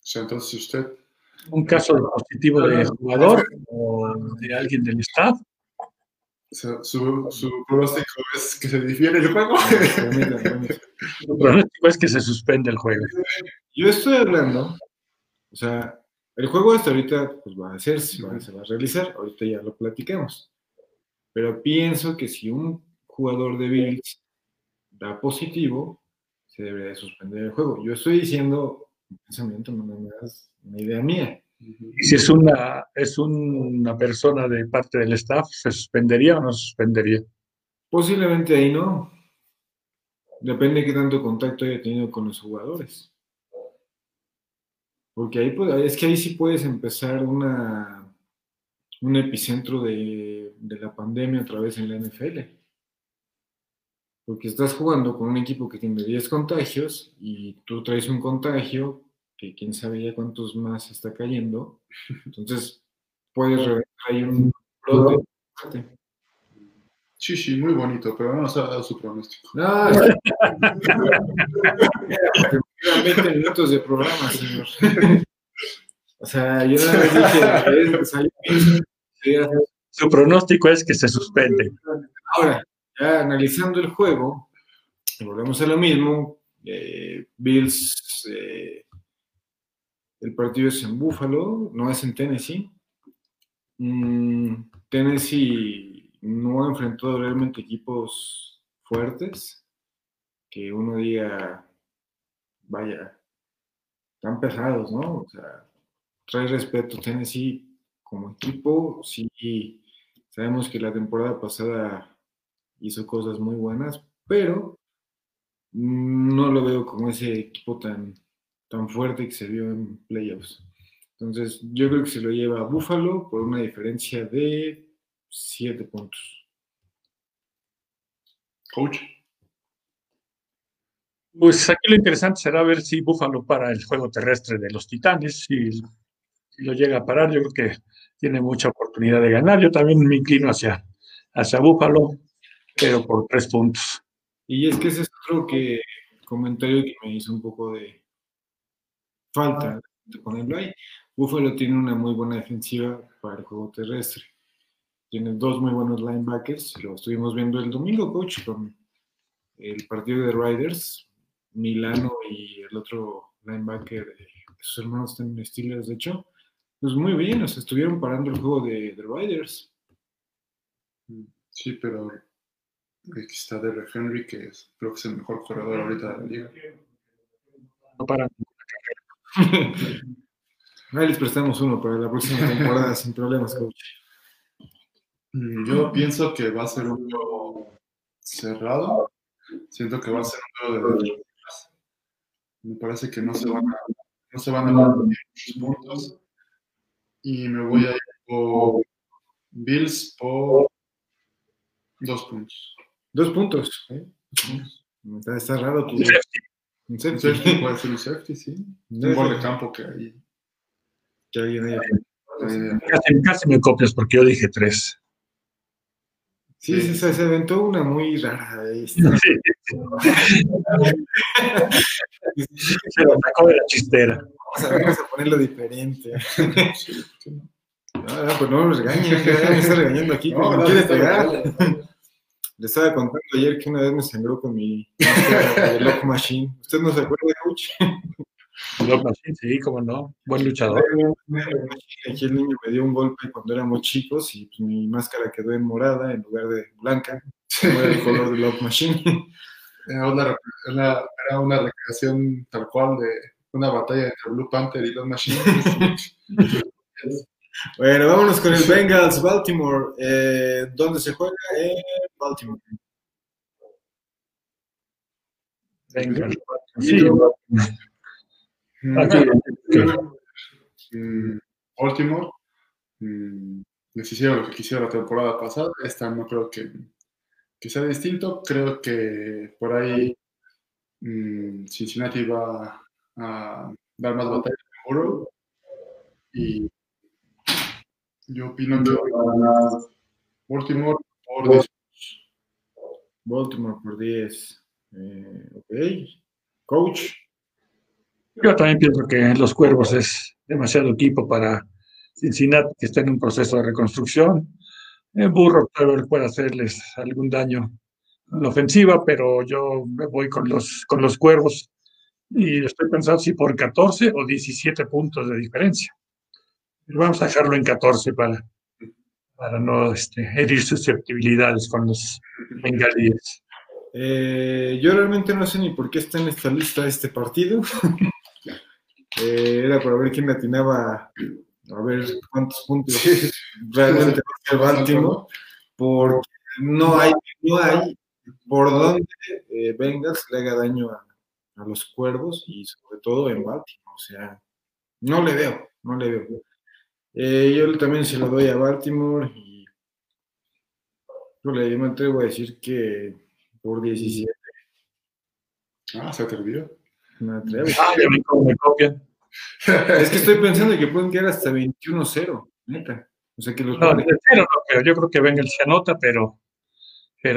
sea, entonces usted... ¿Un caso positivo de jugador o de alguien del staff? O sea, su pronóstico es que se difiere el juego. Su pronóstico es que se suspende el juego. Yo estoy hablando, o sea, el juego hasta ahorita pues va a hacerse, se va a realizar, ahorita ya lo platicamos. Pero pienso que si un jugador de Bills da positivo, se debería suspender el juego. Yo estoy diciendo un pensamiento, no más una idea mía. ¿Y si es una persona de parte del staff, se suspendería o no se suspendería? Posiblemente ahí no. Depende de qué tanto contacto haya tenido con los jugadores. Porque ahí es que ahí sí puedes empezar un epicentro de la pandemia otra vez en la NFL. Porque estás jugando con un equipo que tiene 10 contagios y tú traes un contagio que quién sabe ya cuántos más está cayendo. Entonces, puedes reventar ahí un brote. Sí, sí, muy bonito, pero no nos ha dado su pronóstico. No, sí. 20 minutos de programa, señor. O sea, yo nada más dije, su pronóstico es que se suspende. Ahora, ya analizando el juego, volvemos a lo mismo. Bills, el partido es en Buffalo, no es en Tennessee. Tennessee no enfrentó realmente equipos fuertes, que uno diga, vaya, están pesados, ¿no? O sea, trae respeto Tennessee como equipo. Sí, sabemos que la temporada pasada hizo cosas muy buenas, pero no lo veo como ese equipo tan fuerte que se vio en playoffs. Entonces, yo creo que se lo lleva a Buffalo por una diferencia de 7 puntos. Coach. Pues aquí lo interesante será ver si Buffalo para el juego terrestre de los Titanes, si lo llega a parar. Yo creo que tiene mucha oportunidad de ganar. Yo también me inclino hacia Buffalo, pero por 3 puntos. Y es que ese es otro comentario que me hizo un poco de falta de ponerlo ahí. Buffalo tiene una muy buena defensiva para el juego terrestre. Tiene 2 muy buenos linebackers. Lo estuvimos viendo el domingo, coach, con el partido de Riders, Milano y el otro linebacker, sus hermanos están en Steelers, de hecho. Pues muy bien, o sea, estuvieron parando el juego de Riders. Sí, pero aquí está Derek Henry, que creo que es el mejor corredor ahorita de la liga. No paran. Ahí les prestamos uno para la próxima temporada sin problemas, coach. Yo pienso que va a ser un juego cerrado. Siento que va a ser un juego de derechas. Me parece que no se van a dar muchos puntos. Y me voy a ir por Bills por 2 puntos. 2 puntos. Está raro tu. Un safety, puede ser un safety, sí. Un gol de campo que hay. Que alguien haya. Casi me copias porque yo dije 3. Sí, se aventó una muy rara. Se lo sacó de la chistera. Vamos a ponerlo diferente. No, pues no me regañen, me está regañando aquí. No quiere pegar. Le estaba contando ayer que una vez me sangró con mi Lock Machine. ¿Usted no se acuerda, coach? Lock Machine, sí, cómo no. Buen luchador. Aquí el niño me dio un golpe cuando éramos chicos y pues mi máscara quedó en morada en lugar de blanca. Como era el color de Lock Machine. Era una recreación tal cual de una batalla entre Blue Panther y Lock Machine. Bueno, vámonos con el Bengals Baltimore. ¿Dónde se juega? Baltimore. Bengals. Sí. Baltimore. Les hicieron lo que quisieron la temporada pasada. Esta no creo que sea distinto. Creo que por ahí Cincinnati va a dar más batalla a Burrow. Y yo opino que Baltimore por 10. Baltimore por 10. Ok. Coach. Yo también pienso que los Cuervos es demasiado equipo para Cincinnati, que está en un proceso de reconstrucción. Burrow puede hacerles algún daño en la ofensiva, pero yo me voy con los Cuervos y estoy pensando si por 14 o 17 puntos de diferencia. Vamos a dejarlo en 14 para no herir susceptibilidades con los bengalíes. Yo realmente no sé ni por qué está en esta lista este partido. Era para ver quién atinaba a ver cuántos puntos realmente va a ser Baltimore, porque no hay por dónde Bengals le haga daño a los Cuervos, y sobre todo en Baltimore. O sea, no le veo. Yo también se lo doy a Baltimore y yo me atrevo a decir que por 17. Ah, se atrevió. Me atrevo. Ah, ya me copian. Es que estoy pensando que pueden quedar hasta 21-0, neta. O sea que los pero yo creo que Bengals se anota, pero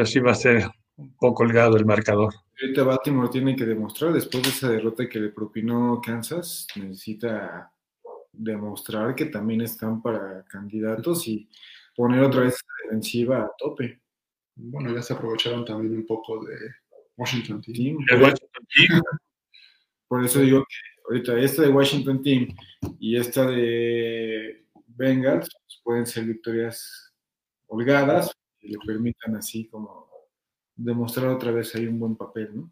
sí va a ser un poco holgado el marcador. Ahorita Baltimore tiene que demostrar, después de esa derrota que le propinó Kansas, necesita demostrar que también están para candidatos y poner otra vez la defensiva a tope. Bueno, ya se aprovecharon también un poco de Washington Team. Por eso digo que ahorita esta de Washington Team y esta de Bengals pueden ser victorias holgadas y le permitan así como demostrar otra vez ahí un buen papel, ¿no?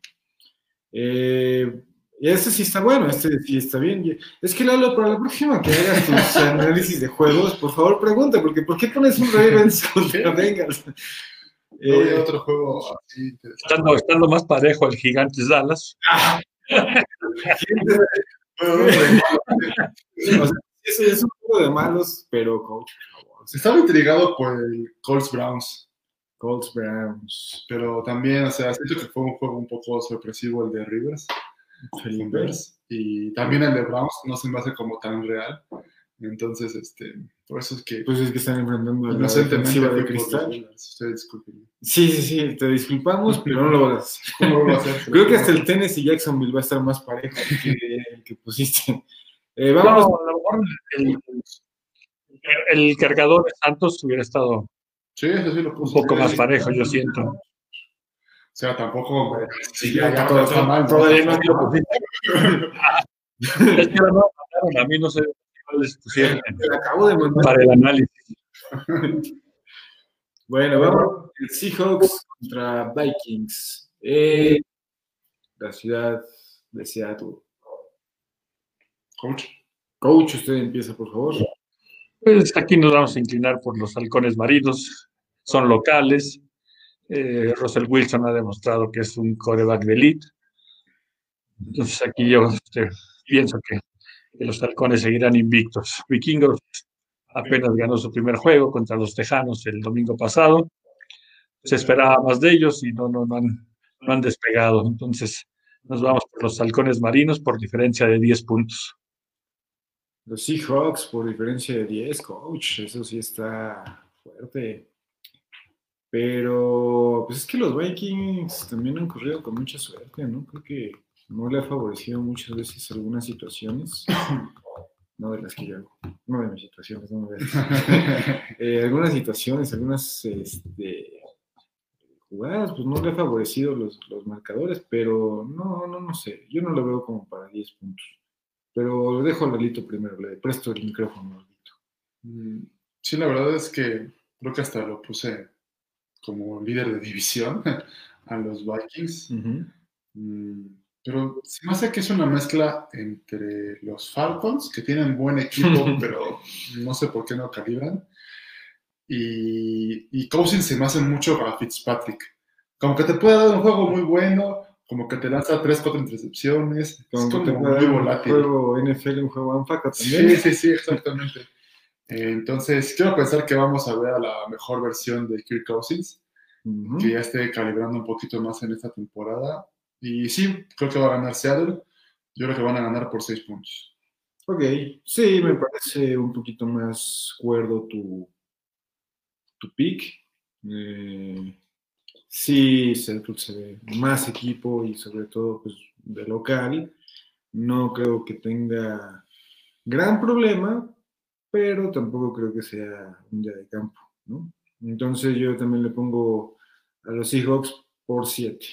Este sí está bueno, este sí está bien. Es que, Lalo, para la próxima que hagas tus análisis de juegos, por favor pregunta, porque ¿por qué pones un Ravens contra Bengals? No hay otro juego así interesante. Estando más parejo el Gigantes Dallas. O sea, es un juego de malos, pero coach. Estaba intrigado por el Colts Browns. Pero también, o sea, siento que fue un juego un poco sorpresivo el de Rivers. Y también el de Browns no se me hace como tan real. Entonces, por eso es que... Pues es que están enfrentando la defensiva de Cristal. Sí, te disculpamos, pero no lo vas a hacer. Creo que hasta el Tennessee y Jacksonville va a estar más parejo que el que pusiste. Vamos. No, a lo mejor el cargador de Santos hubiera estado sí lo puse. Un poco más parejo, yo siento. O sea, tampoco... ya todo está mal. Todavía no lo pusiste. Es que no a mí no sé... Les pusieron acabo de mandar para el análisis. Bueno, vamos. El Seahawks contra Vikings. La ciudad de Seattle. Coach, usted empieza, por favor. Pues aquí nos vamos a inclinar por los halcones marinos. Son locales. Russell Wilson ha demostrado que es un quarterback de elite. Entonces aquí yo pienso que los halcones seguirán invictos. Vikingos apenas ganó su primer juego contra los Tejanos el domingo pasado. Se esperaba más de ellos y no han despegado. Entonces, nos vamos por los halcones marinos por diferencia de 10 puntos. Los Seahawks por diferencia de 10, coach. Eso sí está fuerte. Pero, pues es que los Vikings también han corrido con mucha suerte, ¿no? Creo que no le ha favorecido muchas veces algunas situaciones, no de las que yo hago, no de mis situaciones, no de algunas situaciones, algunas jugadas, pues no le ha favorecido los marcadores, pero no sé, yo no lo veo como para 10 puntos, pero dejo a Lalito primero, le presto el micrófono, Lalito. Sí, la verdad es que creo que hasta lo puse como líder de división a los Vikings, pero se me hace que es una mezcla entre los Falcons, que tienen buen equipo, pero no sé por qué no calibran, y Cousins se me hace mucho a Fitzpatrick. Como que te puede dar un juego muy bueno, como que te lanza 3-4 intercepciones, como es como muy volátil. Un juego NFL, un juego anfaca también. Sí, exactamente. Entonces, quiero pensar que vamos a ver a la mejor versión de Kirk Cousins, que ya esté calibrando un poquito más en esta temporada. Y sí, creo que va a ganar Seattle. Yo creo que van a ganar por 6 puntos. Ok, sí, me parece un poquito más cuerdo tu pick. Sí, Seattle se ve más equipo y sobre todo pues, de local. No creo que tenga gran problema, pero tampoco creo que sea un día de campo, ¿no? Entonces yo también le pongo a los Seahawks por 7.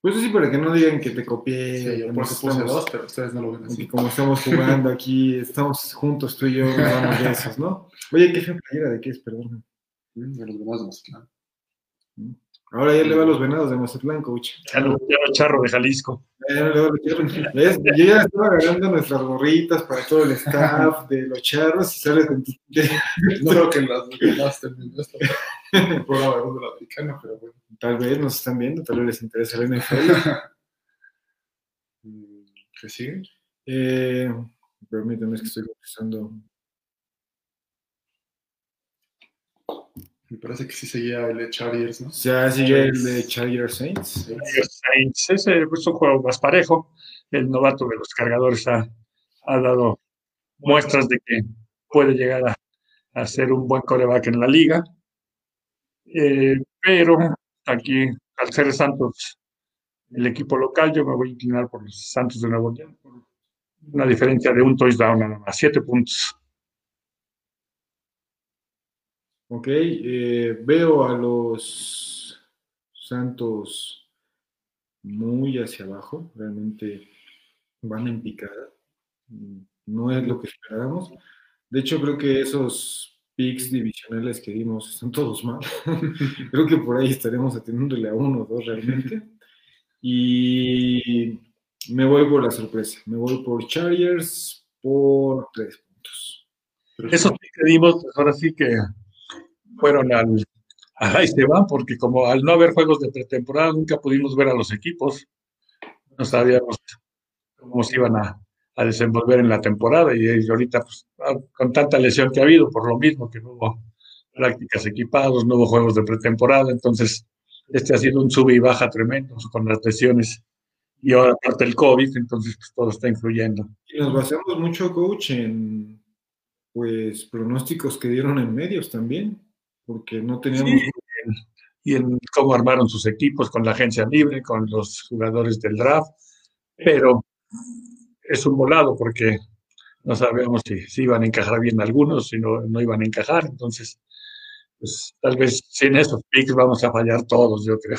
Pues sí, para que no digan que te copié. Sí, yo por supuesto puse 2, pero ustedes no lo ven así. Como estamos jugando aquí, estamos juntos tú y yo, de esos, ¿no? Oye, ¿qué fue playera de qué es? Perdón. De los demás, claro. Ahora ya le va a los Venados de Mazatlán, coach. Ya lo Charro de Jalisco. Yo ya estaba agarrando nuestras gorritas para todo el staff de los Charros y sales con tu... No creo que las Venados terminen esto el programa de fútbol americano, pero bueno. Tal vez nos están viendo, tal vez les interesa la NFL. ¿Qué siguen? Permítanme, es que estoy usando... Me parece que sí seguía el de Chargers, ¿no? Ya sigue el de Chargers Saints. Saints es un juego más parejo. El novato de los cargadores ha dado muestras de que puede llegar a ser un buen quarterback en la liga. Pero aquí, al ser Santos, el equipo local, yo me voy a inclinar por los Santos de Nuevo León. Una diferencia de un touchdown nada más, 7 puntos. Ok, veo a los Santos muy hacia abajo, realmente van en picada, no es lo que esperábamos. De hecho, creo que esos picks divisionales que dimos están todos mal. Creo que por ahí estaremos atendiéndole a uno o dos realmente. Y me voy por la sorpresa, me voy por Chargers por 3 puntos. Esos picks que dimos, ahora sí que... fueron ahí se van, porque como al no haber juegos de pretemporada nunca pudimos ver a los equipos, no sabíamos cómo se iban a desenvolver en la temporada, y ahorita pues, con tanta lesión que ha habido, por lo mismo que no hubo prácticas equipadas, no hubo juegos de pretemporada, entonces ha sido un sube y baja tremendo con las lesiones, y ahora aparte el COVID, entonces pues, todo está influyendo. Y nos basamos mucho, coach, en pues pronósticos que dieron en medios también, porque no teníamos... Sí, y en cómo armaron sus equipos con la agencia libre, con los jugadores del draft, pero es un volado porque no sabemos si iban a encajar bien algunos, si no iban a encajar, entonces pues, tal vez sin esos picks vamos a fallar todos, yo creo.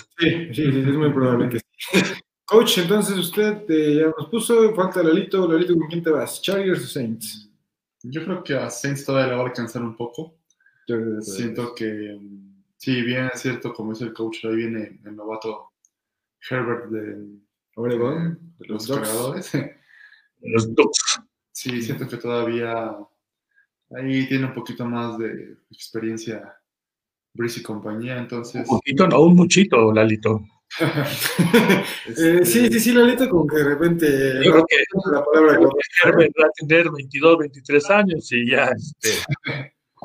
Sí, es muy probable que sí. Coach, entonces usted ya nos puso, falta Lalito, ¿con quién te vas? ¿Chargers o Saints? Yo creo que a Saints todavía le va a alcanzar un poco. Siento que, sí, bien es cierto, como dice el coach, ahí viene el novato Herbert de Oregon, de los cargadores. Los Ducks. Sí, siento que todavía ahí tiene un poquito más de experiencia Brice y compañía, entonces... Un poquito, no, un muchito, Lalito. Sí, Lalito, como que de repente... Yo creo que la palabra Herbert va a tener 22, 23 años y ya...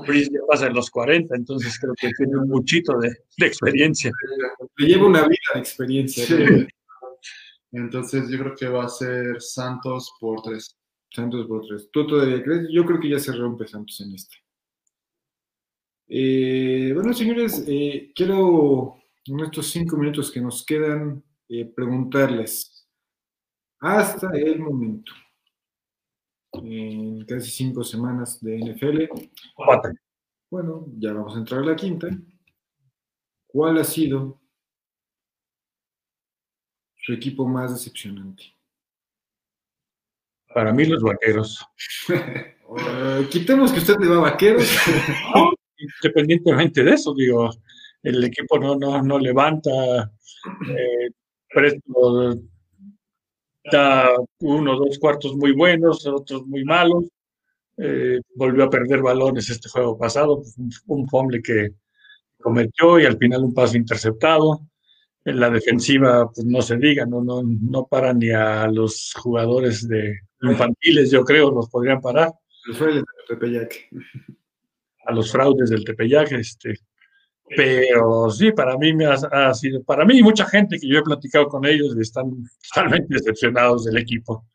Brice ya pasa en los 40, entonces creo que tiene un muchito de experiencia. Le lleva una vida de experiencia. Sí. Entonces yo creo que va a ser Santos por 3. Santos por 3. ¿Tú todavía crees? Yo creo que ya se rompe Santos en este. Bueno, señores, quiero en estos 5 minutos que nos quedan preguntarles hasta el momento. En casi 5 semanas de NFL. 4. Bueno, ya vamos a entrar a la quinta. ¿Cuál ha sido su equipo más decepcionante? Para mí, los Vaqueros. Quitemos que usted le va a Vaqueros. No, independientemente de eso, digo, el equipo no levanta, presto da 1 o 2 cuartos muy buenos, otros muy malos. Volvió a perder balones este juego pasado, un fumble que cometió y al final un pase interceptado. En la defensiva, pues no se diga, no paran ni a los jugadores de infantiles, yo creo, los podrían parar. Los fraudes del Tepeyac. A los fraudes del Tepeyac, Pero sí, para mí y mucha gente que yo he platicado con ellos están totalmente decepcionados del equipo.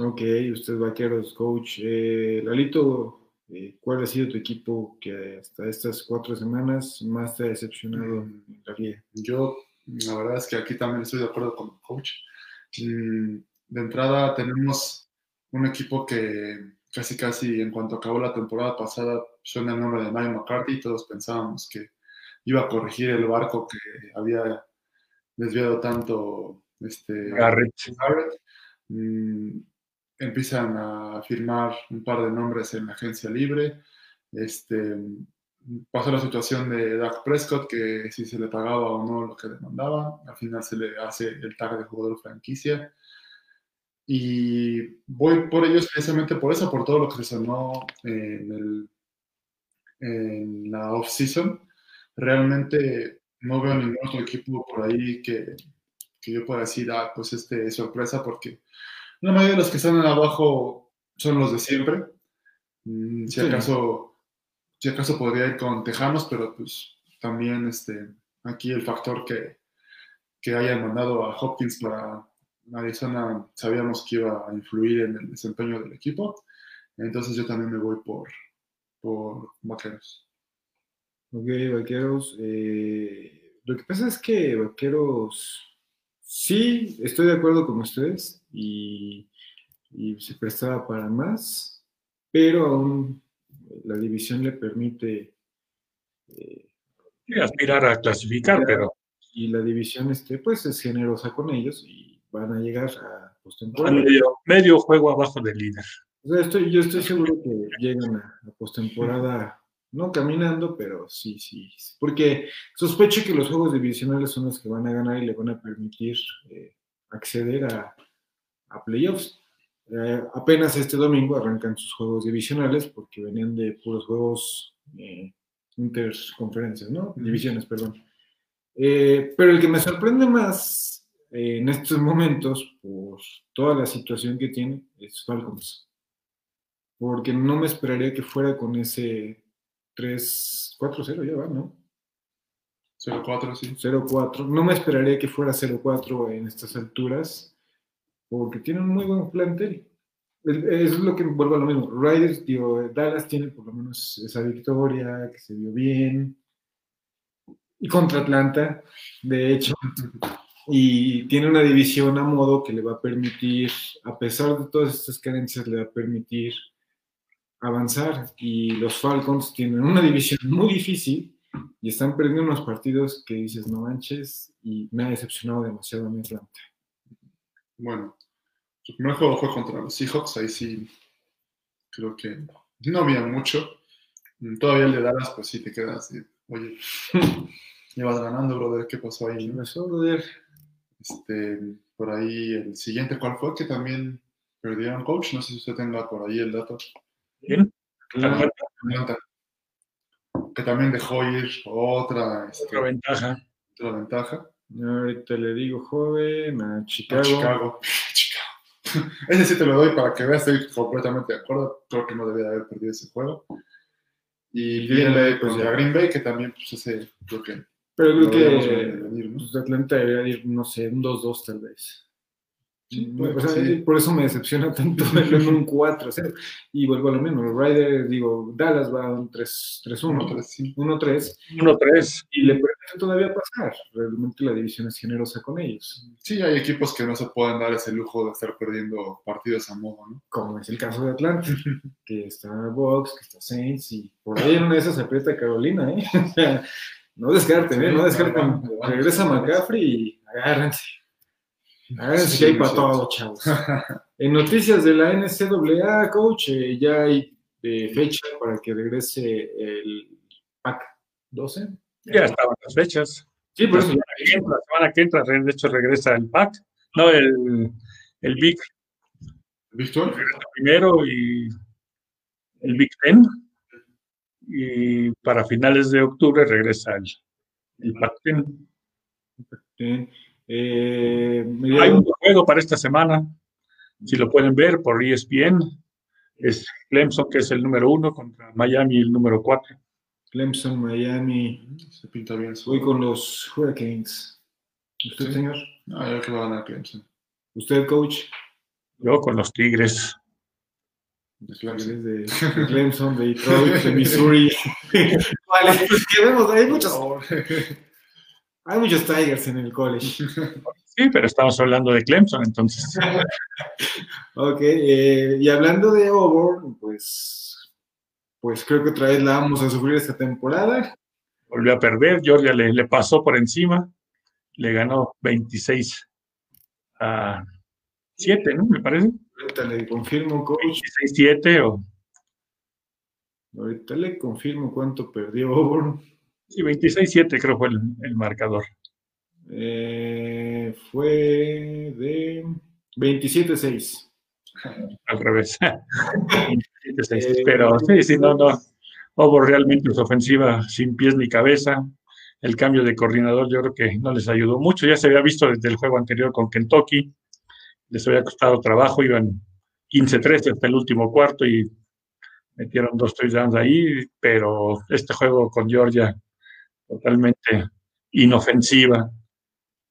Ok, usted Vaqueros, coach. Lalito, ¿cuál ha sido tu equipo que hasta estas 4 semanas más te ha decepcionado en la liga? Yo, la verdad es que aquí también estoy de acuerdo con el coach. De entrada tenemos un equipo que casi en cuanto acabó la temporada pasada suena el nombre de Mike McCarthy y todos pensábamos que iba a corregir el barco que había desviado tanto Garrett. Empiezan a firmar un par de nombres en la agencia libre. Pasó la situación de Dak Prescott, que si se le pagaba o no lo que demandaba. Al final se le hace el tag de jugador franquicia. Y voy por ellos precisamente por eso, por todo lo que resonó en la off-season. Realmente no veo ningún otro equipo por ahí que yo pueda decir, pues sorpresa, porque la mayoría de los que están abajo son los de siempre. Si acaso podría ir con Tejanos, pero pues también aquí el factor que hayan mandado a Hopkins para Arizona sabíamos que iba a influir en el desempeño del equipo. Entonces yo también me voy por Vaqueros. Ok, Vaqueros. Lo que pasa es que Vaqueros, sí, estoy de acuerdo con ustedes y se prestaba para más, pero aún la división le permite aspirar a clasificar, pero y la división pues es generosa con ellos y van a llegar a postemporada. Medio juego abajo del líder. O sea, yo estoy seguro que llegan a postemporada, no caminando, pero sí. Porque sospecho que los juegos divisionales son los que van a ganar y le van a permitir acceder a playoffs. Apenas este domingo arrancan sus juegos divisionales porque venían de puros juegos interconferencias, ¿no? Divisiones, perdón. Pero el que me sorprende más en estos momentos por toda la situación que tiene es Falcons. Porque no me esperaría que fuera con ese 3-4-0 ya va, ¿no? 0-4, sí. 0-4. No me esperaría que fuera 0-4 en estas alturas, porque tiene un muy buen plantel. Eso es lo que vuelvo a lo mismo. Raiders, Dallas tiene por lo menos esa victoria que se vio bien. Y contra Atlanta, de hecho. Y tiene una división a modo que le va a permitir, a pesar de todas estas carencias, le va a permitir avanzar. Y los Falcons tienen una división muy difícil y están perdiendo unos partidos que dices, no manches, y me ha decepcionado demasiado en Atlanta. Bueno, su primer juego fue contra los Seahawks, ahí sí creo que no había mucho. Todavía le das, pues sí te quedas, oye, llevas ganando, brother, ¿qué pasó ahí? ¿No? Eso, brother. Por ahí el siguiente, ¿cuál fue? Que también perdieron, coach, no sé si usted tenga por ahí el dato. ¿Bien? Claro. Que también dejó ir otra ventaja. Ahorita le digo, joven, a Chicago. Ese sí te lo doy para que veas, estoy completamente de acuerdo. Creo que no debía haber perdido ese juego. Y Green Bay, pues ya Green Bay, que también, pues ese, creo que. Pero creo que pues, Atlanta debería ir, no sé, un 2-2 tal vez. Sí, bueno, pues, sí. Por eso me decepciona tanto verlo en un 4. O sea, y vuelvo a lo mismo. Los Raiders, Dallas va a un 3-1. 1-3. Y le permite todavía pasar. Realmente la división es generosa con ellos. Sí, hay equipos que no se pueden dar ese lujo de estar perdiendo partidos a modo, ¿no? Como es el caso de Atlanta, que está Bucs, que está Saints, y por ahí en una de esas aprieta Carolina, ¿eh? O sea, no descarten, ¿eh? No descarten. Regresa McCaffrey y agárrense. Sí, que hay para todo, chavos. En noticias de la NCAA, coach, ya hay fecha para que regrese el PAC 12. Ya estaban las fechas. Sí, por eso. La semana que entra, de hecho, regresa el PAC. No, el Big. ¿Víctor? Primero y el Big Ten. Y para finales de octubre regresa el PAC 10. Hay un juego para esta semana, si lo pueden ver por ESPN, es Clemson, que es el número 1 contra Miami, el número 4. Clemson, Miami, se pinta bien. Voy con los Hurricanes. ¿Usted, señor? No, yo creo que va a ganar Clemson. ¿Usted, coach? Yo con los Tigres. Los Tigres de Clemson, de Detroit, de Missouri. Vale, pues que vemos, hay muchos. Hay muchos Tigers en el college. Sí, pero estamos hablando de Clemson, entonces. Ok, y hablando de Auburn, pues creo que otra vez la vamos a sufrir esta temporada. Volvió a perder, Georgia le pasó por encima, le ganó 26-7, ¿no? Me parece. Ahorita le confirmo, coach. 26-7 o... Ahorita le confirmo cuánto perdió Auburn. Sí, 26-7 creo fue el marcador. Fue de 27-6. Al revés. 27-6. Pero sí, no. Auburn realmente es ofensiva sin pies ni cabeza. El cambio de coordinador yo creo que no les ayudó mucho. Ya se había visto desde el juego anterior con Kentucky. Les había costado trabajo. Iban 15-13 hasta el último cuarto y metieron 2 touchdowns ahí, pero este juego con Georgia totalmente inofensiva.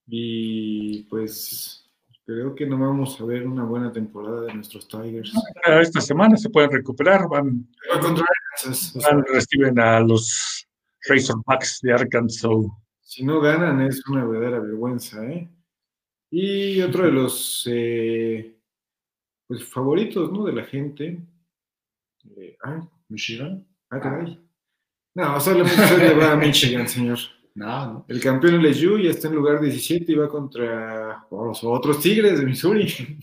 Y pues creo que no vamos a ver una buena temporada de nuestros Tigers. Esta semana se pueden recuperar, reciben a los Razorbacks de Arkansas. Si no ganan es una verdadera vergüenza, ¿eh? Y otro de los pues favoritos, ¿no?, de la gente. Michigan. Caray. No, solamente se le va a Michigan, señor. No. El campeón LSU ya está en lugar 17 y va contra otros Tigres de Missouri.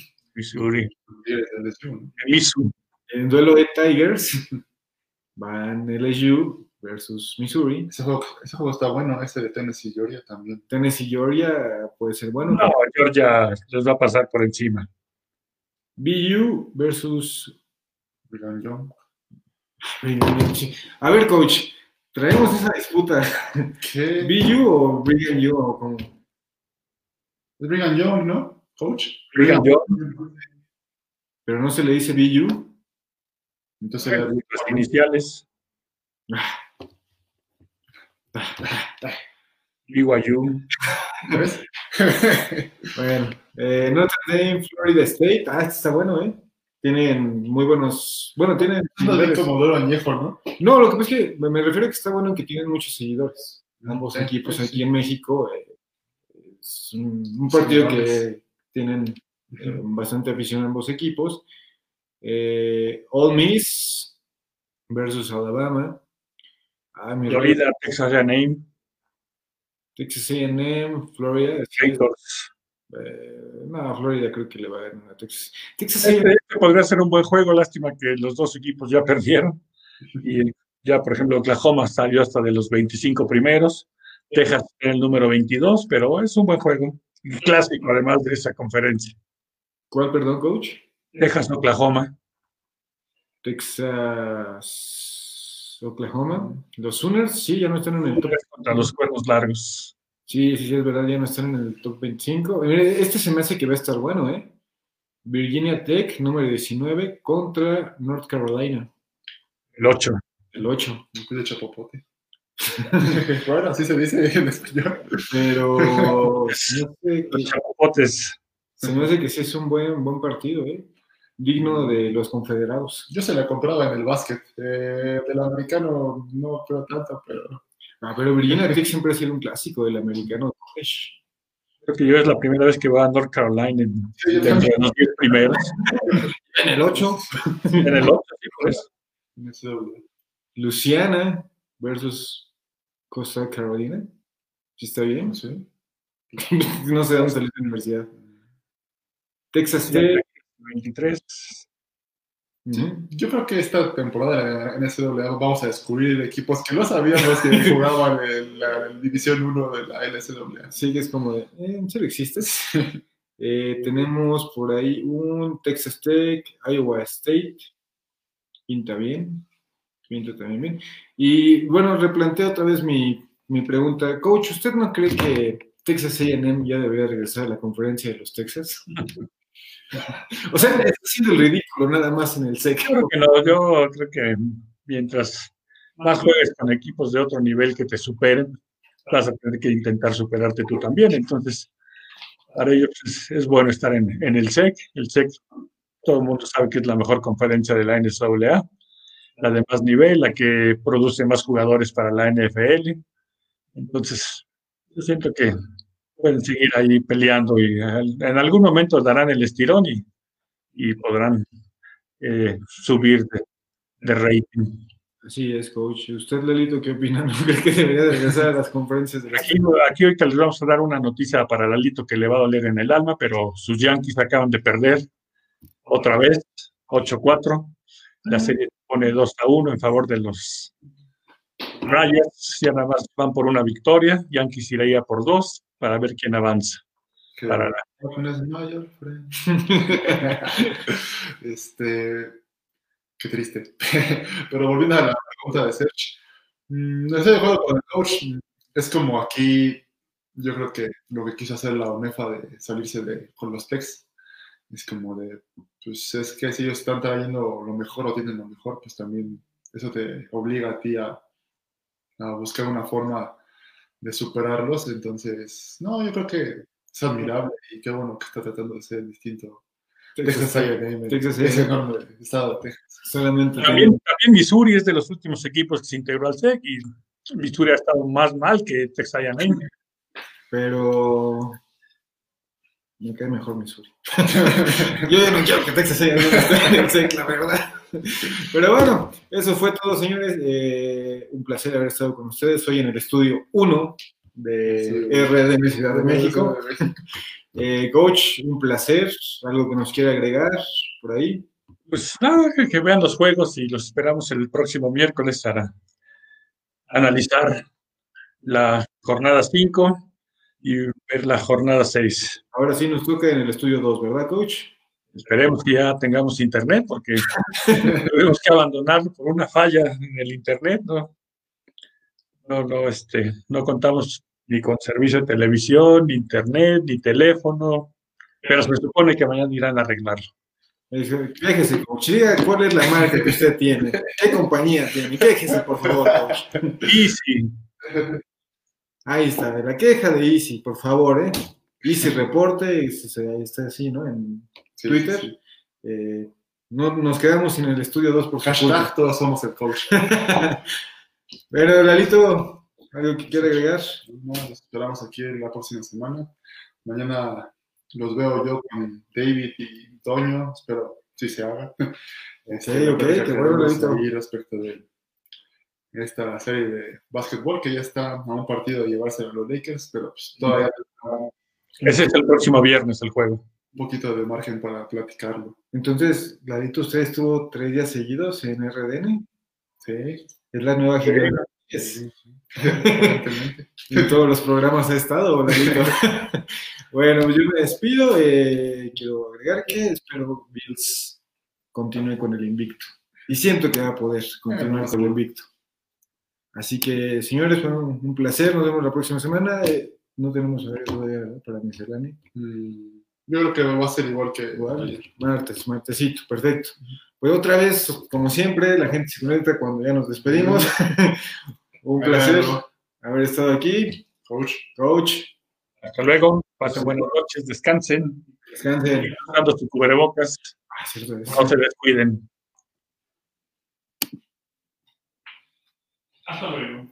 En duelo de Tigers van LSU versus Missouri. Ese juego está bueno, ese de Tennessee y Georgia también. Tennessee y Georgia puede ser bueno. No, Georgia les va a pasar por encima. BU versus Brigham Young. A ver, coach, traemos esa disputa. ¿Qué? ¿BU o Brigham Young? Es Brigham Young, ¿no, coach? Brigham Young. Pero no se le dice BU. Entonces, las iniciales. BYU. Bueno, Notre Dame, Florida State. Ah, este está bueno, ¿eh? Tienen muy buenos... Bueno, tienen... Comodoro Añejo, ¿no? No, lo que pasa es que me refiero a que está bueno que tienen muchos seguidores. Ambos equipos aquí en México. Es un partido que tienen bastante afición a ambos equipos. Ole Miss versus Alabama. Florida, Texas A&M. Texas A&M, Florida. No, Florida creo que le va a ganar a Texas. Este podría ser un buen juego, lástima que los dos equipos ya perdieron. Y ya, por ejemplo, Oklahoma salió hasta de los 25 primeros, Texas en el número 22, pero es un buen juego, clásico además de esa conferencia. ¿Cuál, perdón, coach? Texas-Oklahoma. Texas-Oklahoma. Los Sooners, sí, ya no están en el top. Contra los cuernos largos. Sí, es verdad, ya no están en el top 25. Este se me hace que va a estar bueno, ¿eh? Virginia Tech, número 19, contra North Carolina. El 8. El chapopote. Bueno, así se dice en español. Pero... Los chapopotes. Se me hace que sí es un buen partido, ¿eh? Digno de los confederados. Yo se la compraba en el básquet. Del americano no creo tanto, pero... Ah, pero Virginia Tech siempre ha sido un clásico del americano. Creo que yo es la primera vez que va a North Carolina dentro de los 10 primeros. En el 8. En el 8, sí, pues. Luciana versus Costa Carolina. ¿Sí está bien? No sé. No sé dónde salió la universidad. Texas Tech. 23. Sí. Yo creo que esta temporada en NCAA vamos a descubrir equipos que no sabíamos que jugaban en la División 1 de la NCAA. Sí, que es como de, ¿en serio existes? Tenemos por ahí un Texas Tech, Iowa State, pinta también bien. Y bueno, replanteo otra vez mi pregunta. Coach, ¿usted no cree que Texas A&M ya debería regresar a la conferencia de los Texas? O sea, está siendo ridículo nada más en el SEC. Claro que no, yo creo que mientras más juegues con equipos de otro nivel que te superen, vas a tener que intentar superarte tú también. Entonces, para ellos es bueno estar en el SEC. El SEC, todo el mundo sabe que es la mejor conferencia de la NCAA, la de más nivel, la que produce más jugadores para la NFL. Entonces, yo siento que pueden seguir ahí peleando y en algún momento darán el estirón y podrán subir de rating. Así es, coach. ¿Usted, Lelito, qué opina? ¿No cree que debería regresar a las conferencias? Aquí ahorita les vamos a dar una noticia para Lelito que le va a doler en el alma, pero sus Yankees acaban de perder otra vez, 8-4, la serie pone 2-1 en favor de los Raiders. Ya nada más van por una victoria. Yankees iría por 2 para ver quién avanza. Para la... Qué triste. Pero volviendo a la pregunta de Serge, estoy de acuerdo con el coach. Es como aquí, yo creo que lo que quiso hacer la ONEFA de salirse con los Tex, es como de, pues es que si ellos están trayendo lo mejor o tienen lo mejor, pues también eso te obliga a ti a buscar una forma de superarlos. Entonces, no, yo creo que es admirable y qué bueno que está tratando de ser distinto. Texas A&M, es enorme, estado de Texas. También Missouri es de los últimos equipos que se integró al SEC y Missouri ha estado más mal que Texas A&M. Pero me cae mejor Missouri. Yo ya no quiero que Texas A&M esté en el SEC, la verdad. Pero bueno, eso fue todo, señores. Un placer haber estado con ustedes. Soy en el estudio 1 de RDM Ciudad de México. Coach, un placer. ¿Algo que nos quiera agregar por ahí? Pues nada, que vean los juegos y los esperamos el próximo miércoles para analizar la jornada 5 y ver la jornada 6. Ahora sí nos toca en el estudio 2, ¿verdad, coach? Esperemos que ya tengamos internet, porque tuvimos que abandonarlo por una falla en el internet, ¿no? No contamos ni con servicio de televisión, ni internet, ni teléfono, pero se supone que mañana irán a arreglarlo. Déjese, coach, ¿cuál es la marca que usted tiene? ¿Qué compañía tiene? Déjese, por favor, coach. Easy. Ahí está, la queja de Easy, por favor, ¿eh? Easy reporte, ahí está así, ¿no? En Twitter. Sí. No, nos quedamos sin el estudio 2 por hashtag, todos somos el coach. Pero, Lalito... ¿Algo que quiera agregar? Nos esperamos aquí la próxima semana. Mañana los veo yo con David y Toño. Espero si se haga. Ok, que bueno, respecto de esta serie de básquetbol que ya está a un partido de llevarse a los Lakers, pero pues todavía... Ese es el próximo viernes el juego. Un poquito de margen para platicarlo. Entonces, Ladito, usted estuvo 3 días seguidos en RDN. Sí. Es la nueva generación. Sí. En todos los programas ha estado, Ladito. Bueno, yo me despido. Quiero agregar que espero Bills continúe con el invicto. Y siento que va a poder continuar con el invicto. Así que, señores, fue un placer. Nos vemos la próxima semana. No tenemos algo para miscelánea. Yo creo que va a ser igual que ayer. Martesito, perfecto. Pues otra vez, como siempre, la gente se conecta cuando ya nos despedimos. Un placer haber estado aquí. Coach. Hasta luego. Pasen buenas noches. Descansen. Usando sus cubrebocas. Cierto es. No se descuiden. Hasta luego.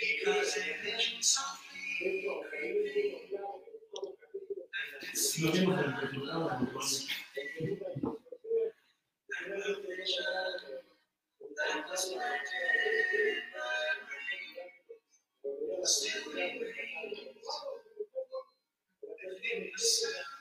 Because a vision softly creeping and it's seen my eyes. And the vision that was planted in my brain still remains within myself.